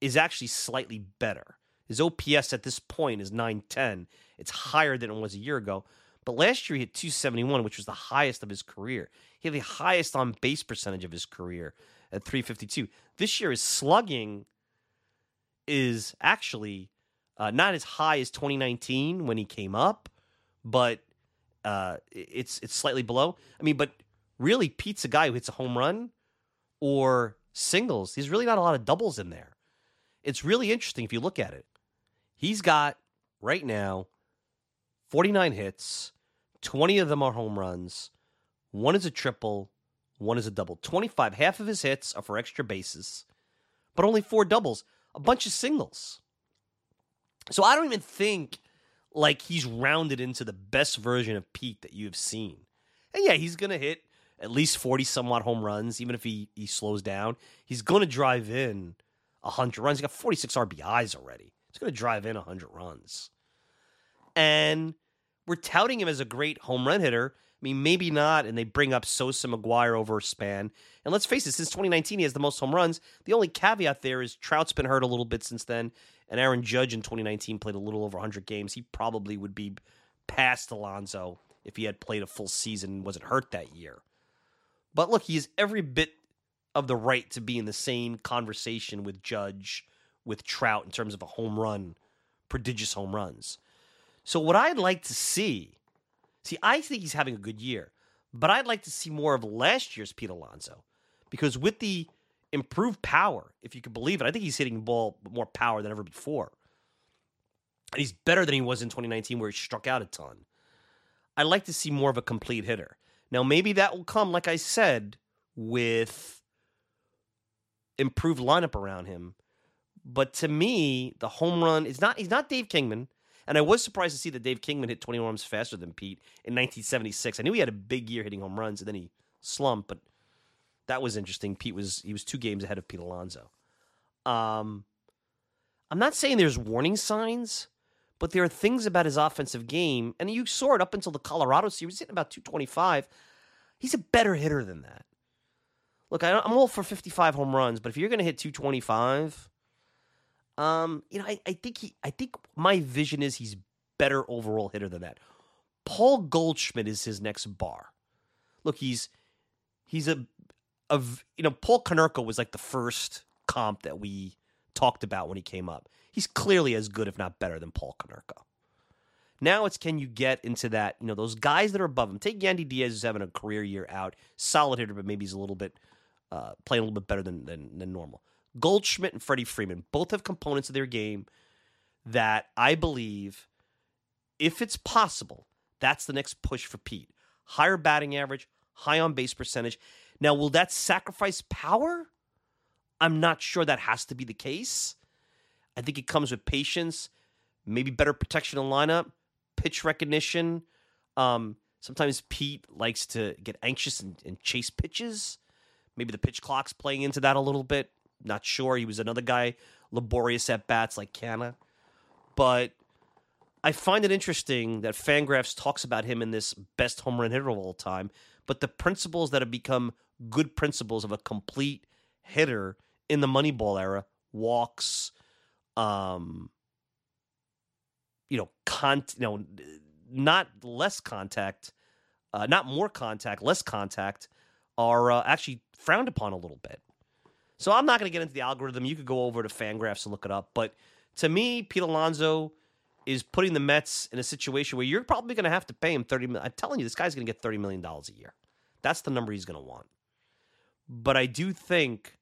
is actually slightly better. His OPS at this point is 910. It's higher than it was a year ago. But last year he hit 271, which was the highest of his career. He had the highest on-base percentage of his career at 352. This year his slugging is actually not as high as 2019 when he came up, but it's slightly below. But really, Pete's a guy who hits a home run or singles. There's really not a lot of doubles in there. It's really interesting if you look at it. He's got, right now, 49 hits, 20 of them are home runs, one is a triple, one is a double. 25, half of his hits are for extra bases, but only 4 doubles, a bunch of singles. So I don't even think he's rounded into the best version of Pete that you've seen. And yeah, he's going to hit at least 40-somewhat home runs, even if he slows down. He's going to drive in 100 runs. He's got 46 RBIs already. He's going to drive in 100 runs. And we're touting him as a great home run hitter. Maybe not, and they bring up Sosa, Maguire over a span. And let's face it, since 2019, he has the most home runs. The only caveat there is Trout's been hurt a little bit since then, and Aaron Judge in 2019 played a little over 100 games. He probably would be past Alonso if he had played a full season and wasn't hurt that year. But look, he is every bit of the right to be in the same conversation with Judge, with Trout, in terms of a home run, prodigious home runs. So what I'd like to see, I think he's having a good year, but I'd like to see more of last year's Pete Alonso, because with the improved power, if you could believe it, I think he's hitting the ball with more power than ever before. And he's better than he was in 2019, where he struck out a ton. I'd like to see more of a complete hitter. Now, maybe that will come, like I said, with improved lineup around him. But to me, the home run is not, he's not Dave Kingman. And I was surprised to see that Dave Kingman hit 20 home runs faster than Pete in 1976. I knew he had a big year hitting home runs, and then he slumped, but that was interesting. Pete was, he was 2 games ahead of Pete Alonso. I'm not saying there's warning signs, but there are things about his offensive game, and you saw it up until the Colorado series, hitting about 225. He's a better hitter than that. Look, I'm all for 55 home runs, but if you're going to hit 225, I think my vision is he's better overall hitter than that. Paul Goldschmidt is his next bar. Look, he's Paul Konerko was like the first comp that we talked about when he came up. He's clearly as good, if not better, than Paul Konerko. Now it's, can you get into that, you know, those guys that are above him. Take Yandy Diaz, who's having a career year out, solid hitter, but maybe he's a little bit playing a little bit better than normal. Goldschmidt and Freddie Freeman both have components of their game that I believe, if it's possible, that's the next push for Pete. Higher batting average, high on base percentage. Now, will that sacrifice power? I'm not sure that has to be the case. I think it comes with patience, maybe better protection in lineup, pitch recognition. Sometimes Pete likes to get anxious and chase pitches. Maybe the pitch clock's playing into that a little bit. Not sure. He was another guy, laborious at bats like Canna. But I find it interesting that Fangraphs talks about him in this best home run hitter of all time. But the principles that have become good principles of a complete hitter in the Moneyball era, walks, not less contact, not more contact, less contact, are actually frowned upon a little bit. So I'm not going to get into the algorithm. You could go over to Fangraphs and look it up. But to me, Pete Alonso is putting the Mets in a situation where you're probably going to have to pay him $30 million. I'm telling you, this guy's going to get $30 million a year. That's the number he's going to want. But I do think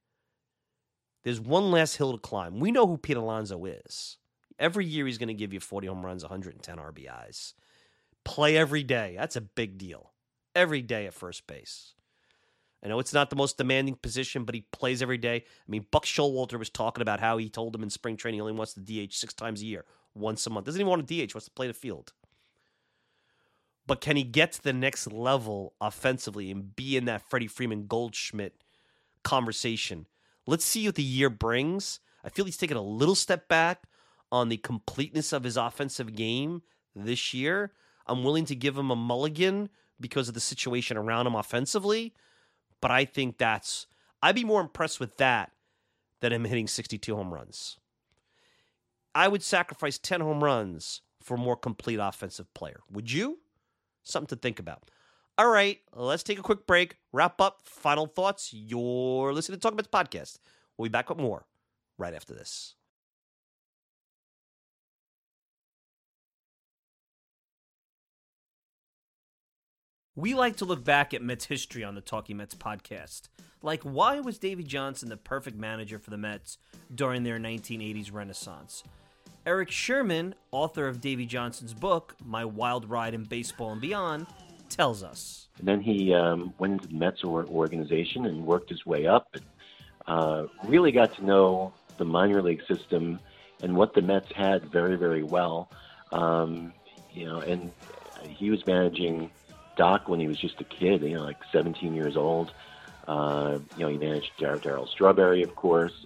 there's one last hill to climb. We know who Pete Alonso is. Every year he's going to give you 40 home runs, 110 RBIs. Play every day. That's a big deal. Every day at first base. I know it's not the most demanding position, but he plays every day. I mean, Buck Showalter was talking about how he told him in spring training he only wants to DH 6 times a year, once a month. Doesn't even want to DH, wants to play the field. But can he get to the next level offensively and be in that Freddie Freeman Goldschmidt conversation? Let's see what the year brings. I feel he's taken a little step back on the completeness of his offensive game this year. I'm willing to give him a mulligan because of the situation around him offensively. But I think I'd be more impressed with that than him hitting 62 home runs. I would sacrifice 10 home runs for a more complete offensive player. Would you? Something to think about. All right, let's take a quick break. Wrap up. Final thoughts. You're listening to Talk Mets Podcast. We'll be back with more right after this. We like to look back at Mets history on the Talking Mets podcast. Like, why was Davey Johnson the perfect manager for the Mets during their 1980s renaissance? Eric Sherman, author of Davey Johnson's book, My Wild Ride in Baseball and Beyond, tells us. And then he went into the Mets organization and worked his way up. And, really got to know the minor league system and what the Mets had very, very well. And he was managing Doc when he was just a kid, like 17 years old. He managed Darryl Strawberry, of course.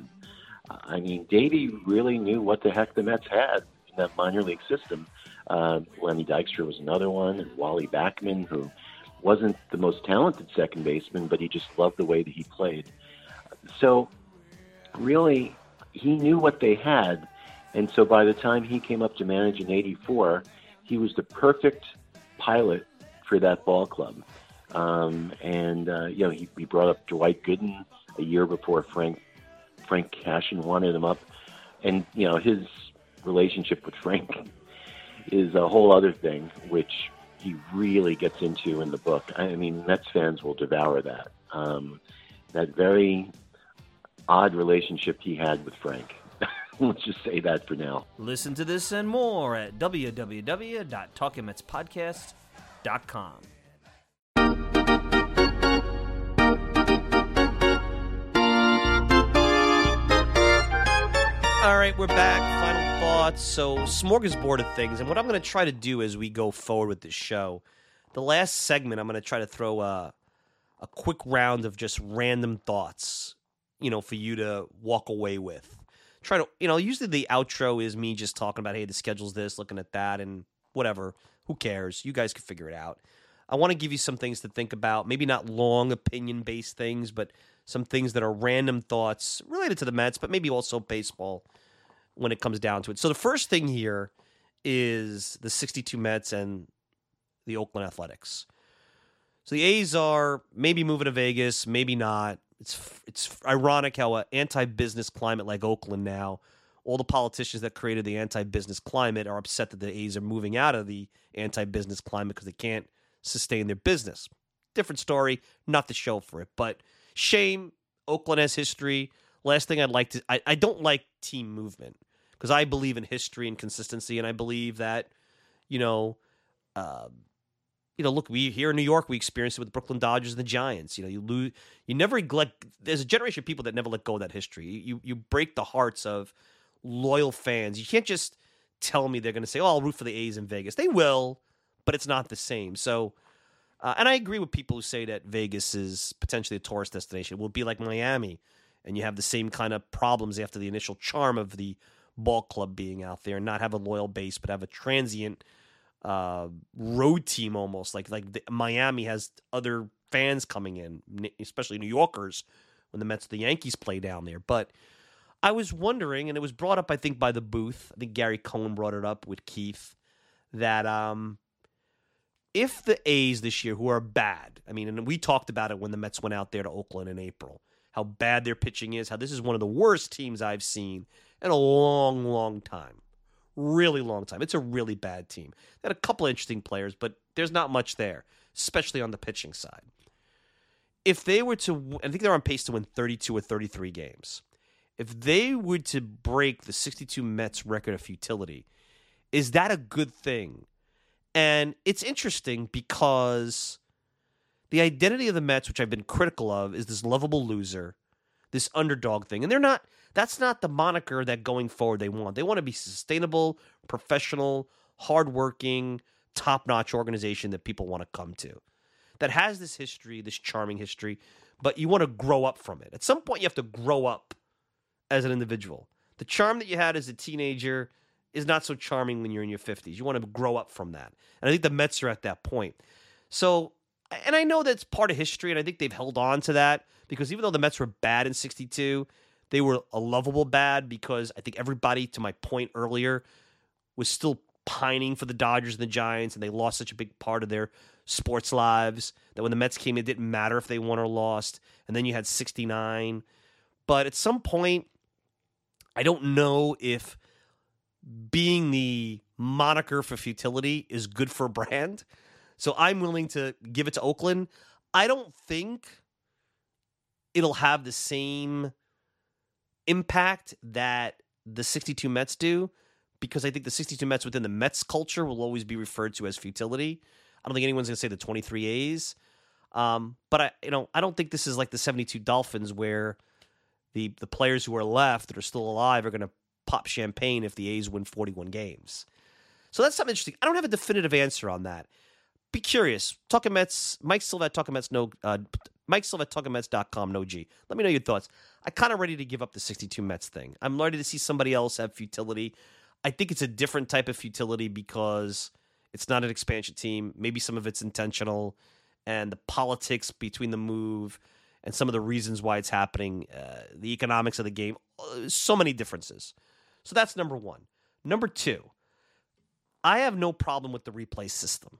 I mean, Davey really knew what the heck the Mets had in that minor league system. Lenny Dykstra was another one, and Wally Backman, who wasn't the most talented second baseman, but he just loved the way that he played. So, really, he knew what they had, and so by the time he came up to manage in '84, he was the perfect pilot for that ball club. He brought up Dwight Gooden a year before Frank Cashin wanted him up. And, his relationship with Frank is a whole other thing, which he really gets into in the book. I mean, Mets fans will devour that. That very odd relationship he had with Frank. Let's just say that for now. Listen to this and more at www.talkingmetspodcast.com. All right, we're back. Final thoughts. So, smorgasbord of things. And what I'm going to try to do as we go forward with this show, the last segment, I'm going to try to throw a quick round of just random thoughts, you know, for you to walk away with. Try to, you know, usually the outro is me just talking about, hey, the schedule's this, looking at that, and whatever. Who cares? You guys can figure it out. I want to give you some things to think about, maybe not long opinion-based things, but some things that are random thoughts related to the Mets, but maybe also baseball when it comes down to it. So the first thing here is the 62 Mets and the Oakland Athletics. So the A's are maybe moving to Vegas, maybe not. It's ironic how an anti-business climate like Oakland now, all the politicians that created the anti-business climate are upset that the A's are moving out of the anti-business climate because they can't sustain their business. Different story, not the show for it, but shame. Oakland has history. Last thing I'd like to, I don't like team movement because I believe in history and consistency, and I believe that, look, we here in New York, we experienced it with the Brooklyn Dodgers and the Giants. You know, you lose, you never neglect. There's a generation of people that never let go of that history. You break the hearts of loyal fans. You can't just tell me they're going to say, "Oh, I'll root for the A's in Vegas." They will, but it's not the same. So. And I agree with people who say that Vegas is potentially a tourist destination. It will be like Miami, and you have the same kind of problems after the initial charm of the ball club being out there and not have a loyal base, but have a transient road team almost. Like Miami has other fans coming in, especially New Yorkers, when the Mets or the Yankees play down there. But I was wondering, and it was brought up, I think, by the booth. I think Gary Cohen brought it up with Keith, that if the A's this year, who are bad, I mean, and we talked about it when the Mets went out there to Oakland in April, how bad their pitching is, how this is one of the worst teams I've seen in a long, long time. Really long time. It's a really bad team. They had a couple of interesting players, but there's not much there, especially on the pitching side. If they were to, I think they're on pace to win 32 or 33 games. If they were to break the 62 Mets record of futility, is that a good thing? And it's interesting because the identity of the Mets, which I've been critical of, is this lovable loser, this underdog thing. And they're not, that's not the moniker that going forward they want. They want to be sustainable, professional, hardworking, top-notch organization that people want to come to, that has this history, this charming history, but you want to grow up from it. At some point, you have to grow up as an individual. The charm that you had as a teenager is not so charming when you're in your 50s. You want to grow up from that. And I think the Mets are at that point. So, and I know that's part of history, and I think they've held on to that because even though the Mets were bad in 62, they were a lovable bad because I think everybody, to my point earlier, was still pining for the Dodgers and the Giants, and they lost such a big part of their sports lives that when the Mets came, it didn't matter if they won or lost. And then you had 69. But at some point, I don't know if being the moniker for futility is good for a brand. So I'm willing to give it to Oakland. I don't think it'll have the same impact that the 62 Mets do, because I think the 62 Mets within the Mets culture will always be referred to as futility. I don't think anyone's going to say the 23 A's. But I don't think this is like the 72 Dolphins where the players who are left that are still alive are going to pop champagne if the A's win 41 games. So that's something interesting. I don't have a definitive answer on that. Be curious. Talking Mets, Mike Silva at Talking Mets, Mike Silva at TalkingMets.com, no G. Let me know your thoughts. I'm kind of ready to give up the 62 Mets thing. I'm ready to see somebody else have futility. I think it's a different type of futility because it's not an expansion team. Maybe some of it's intentional, and the politics between the move and some of the reasons why it's happening, the economics of the game, so many differences. So that's number one. Number two, I have no problem with the replay system.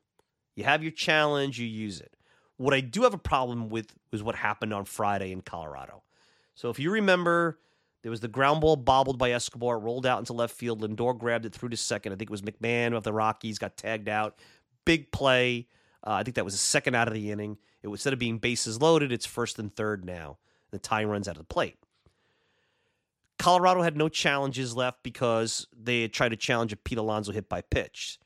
You have your challenge, you use it. What I do have a problem with was what happened on Friday in Colorado. So if you remember, there was the ground ball bobbled by Escobar, rolled out into left field. Lindor grabbed it through to second. I think it was McMahon of the Rockies, got tagged out. Big play. I think that was the second out of the inning. It was, instead of being bases loaded, it's first and third now. The tying runs out of the plate. Colorado had no challenges left because they had tried to challenge a Pete Alonso hit by pitch.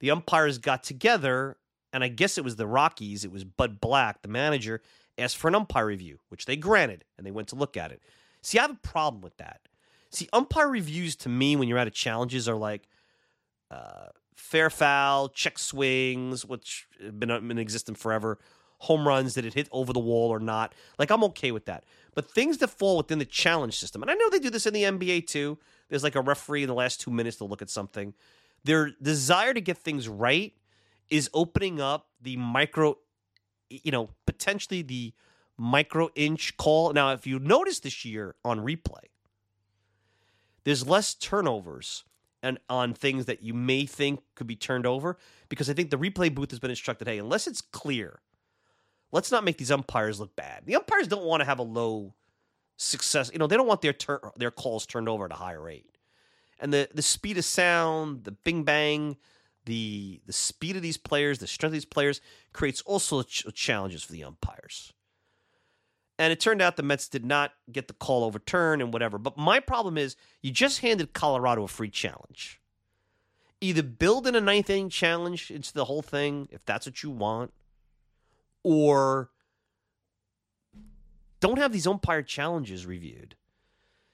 The umpires got together, and I guess it was the Rockies. It was Bud Black, the manager, asked for an umpire review, which they granted, and they went to look at it. See, I have a problem with that. See, umpire reviews to me when you're out of challenges are like fair foul, check swings, which have been in existence forever, home runs, did it hit over the wall or not? Like, I'm okay with that. But things that fall within the challenge system, and I know they do this in the NBA too. There's like a referee in the last 2 minutes to look at something. Their desire to get things right is opening up the micro, potentially the micro inch call. Now, if you notice this year on replay, there's less turnovers and on things that you may think could be turned over, because I think the replay booth has been instructed, hey, unless it's clear, let's not make these umpires look bad. The umpires don't want to have a low success. They don't want their calls turned over at a higher rate. And the speed of sound, the bing bang, the speed of these players, the strength of these players creates all sorts of challenges for the umpires. And it turned out the Mets did not get the call overturned and whatever. But my problem is you just handed Colorado a free challenge. Either build in a ninth inning challenge into the whole thing, if that's what you want, or don't have these umpire challenges reviewed.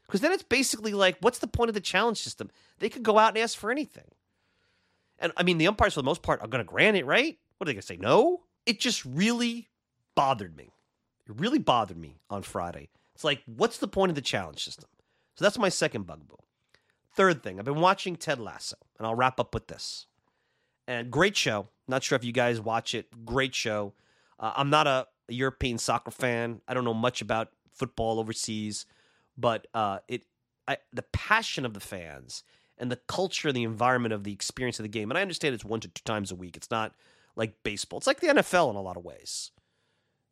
Because then it's basically like, what's the point of the challenge system? They could go out and ask for anything. And, the umpires, for the most part, are going to grant it, right? What are they going to say, no? It just really bothered me. It really bothered me on Friday. It's like, what's the point of the challenge system? So that's my second bugaboo. Third thing, I've been watching Ted Lasso, and I'll wrap up with this. And great show. Not sure if you guys watch it. Great show. I'm not a European soccer fan. I don't know much about football overseas, but the passion of the fans and the culture and the environment of the experience of the game. And I understand it's 1 to 2 times a week. It's not like baseball. It's like the NFL in a lot of ways.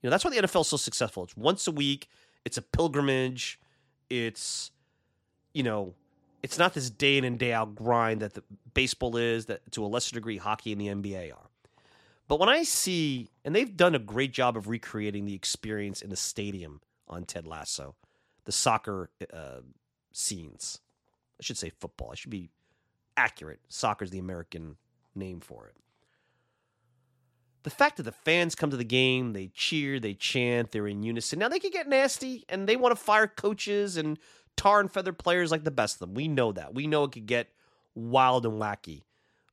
That's why the NFL is so successful. It's once a week. It's a pilgrimage. It's, it's not this day in and day out grind that the baseball is, that to a lesser degree hockey and the NBA are. But when I see, and they've done a great job of recreating the experience in the stadium on Ted Lasso, the soccer scenes. I should say football. I should be accurate. Soccer is the American name for it. The fact that the fans come to the game, they cheer, they chant, they're in unison. Now, they can get nasty, and they want to fire coaches and tar and feather players like the best of them. We know that. We know it could get wild and wacky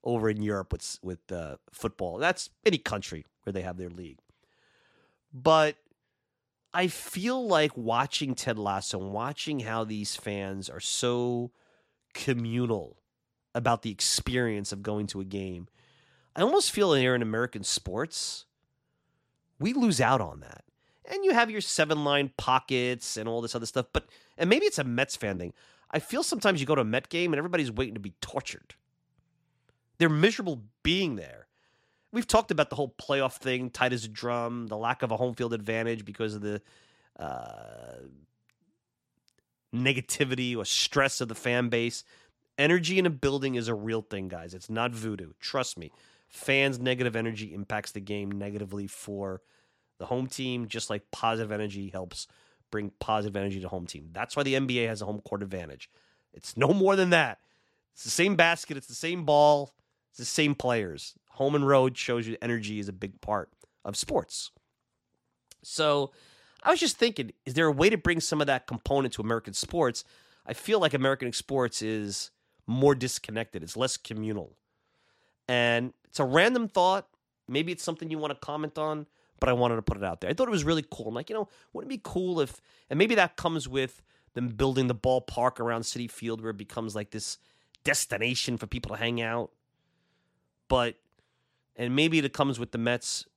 over in Europe with football. That's any country where they have their league. But I feel like watching Ted Lasso and watching how these fans are so communal about the experience of going to a game, I almost feel here in American sports, we lose out on that. And you have your 7-line pockets and all this other stuff, and maybe it's a Mets fan thing. I feel sometimes you go to a Met game and everybody's waiting to be tortured. They're miserable being there. We've talked about the whole playoff thing, tight as a drum, the lack of a home field advantage because of the negativity or stress of the fan base. Energy in a building is a real thing, guys. It's not voodoo. Trust me. Fans' negative energy impacts the game negatively for the home team, just like positive energy helps bring positive energy to home team. That's why the NBA has a home court advantage. It's no more than that. It's the same basket. It's the same ball. It's the same players. Home and road shows you energy is a big part of sports. So I was just thinking, is there a way to bring some of that component to American sports? I feel like American sports is more disconnected. It's less communal. And it's a random thought. Maybe it's something you want to comment on, but I wanted to put it out there. I thought it was really cool. I'm like, wouldn't it be cool if, and maybe that comes with them building the ballpark around Citi Field where it becomes like this destination for people to hang out. But, and maybe it comes with the Mets.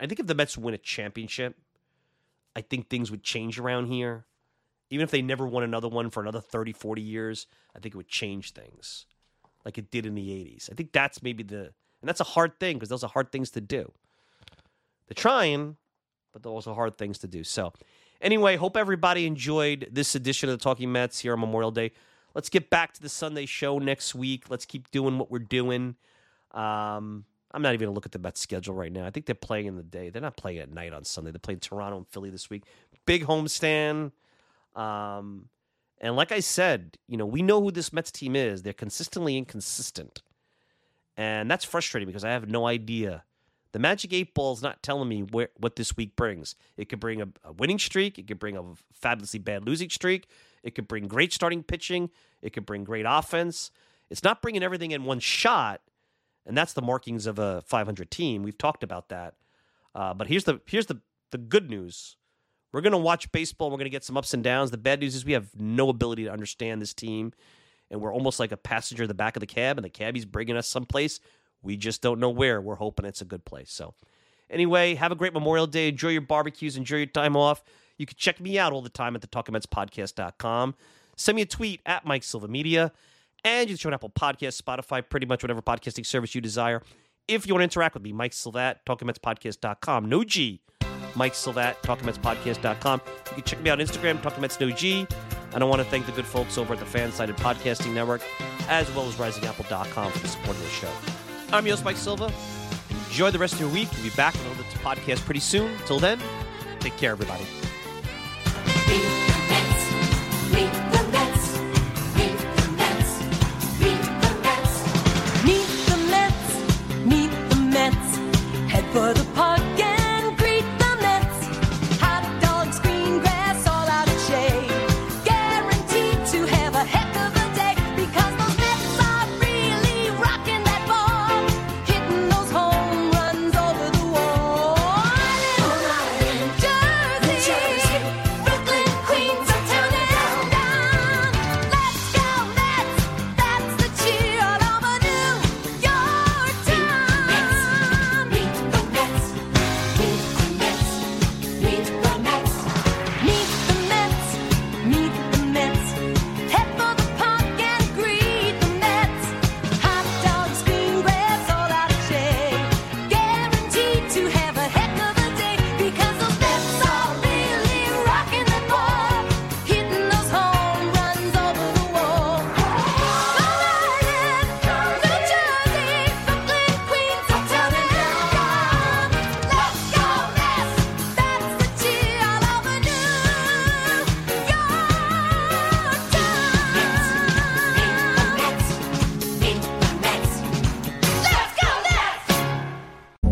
I think if the Mets win a championship, I think things would change around here. Even if they never won another one for another 30, 40 years, I think it would change things like it did in the 80s. I think that's maybe and that's a hard thing because those are hard things to do. They're trying, but they're also hard things to do. So anyway, hope everybody enjoyed this edition of the Talking Mets here on Memorial Day. Let's get back to the Sunday show next week. Let's keep doing what we're doing. I'm not even going to look at the Mets schedule right now. I think they're playing in the day. They're not playing at night on Sunday. They're playing Toronto and Philly this week. Big homestand. And like I said, we know who this Mets team is. They're consistently inconsistent. And that's frustrating because I have no idea The Magic 8 Ball is not telling me what this week brings. It could bring a winning streak. It could bring a fabulously bad losing streak. It could bring great starting pitching. It could bring great offense. It's not bringing everything in one shot, and that's the markings of a .500 team. We've talked about that. But here's the good news. We're going to watch baseball. We're going to get some ups and downs. The bad news is we have no ability to understand this team, and we're almost like a passenger in the back of the cab, and the cabbie's bringing us someplace. We just don't know where. We're hoping it's a good place. So anyway, have a great Memorial Day. Enjoy your barbecues. Enjoy your time off. You can check me out all the time at thetalkingmetspodcast.com. Send me a tweet at Mike Silva Media. And you can show on Apple Podcasts, Spotify, pretty much whatever podcasting service you desire. If you want to interact with me, Mike Silvat, TalkingMetsPodcast.com. No G. Mike Silvat, TalkingMetsPodcast.com. You can check me out on Instagram, TalkingMets No G. And I want to thank the good folks over at the Fansided Podcasting Network, as well as RisingApple.com for the support of the show. I'm your host, Mike Silva. Enjoy the rest of your week. We'll be back with another podcast pretty soon. Till then, take care, everybody. For the park and greet the Mets. Hot dogs, green grass, all out of shade. Guaranteed to have a heck of a day because those Mets are really rocking that ball, hitting those home runs over the wall. In Jersey, Brooklyn, Queens, uptown and down. Let's go Mets! That's the cheer all over New York town. Meet the Mets, head for the park and greet the Mets. Hot dogs, green grass, all out of shade. Guaranteed to have a heck of a day because those Mets are really rocking the ball, hitting those home runs over the wall. New Jersey, Brooklyn, Queens, uptown and down. Let's go Mets! That's the cheer all over New York town. Let's go Mets!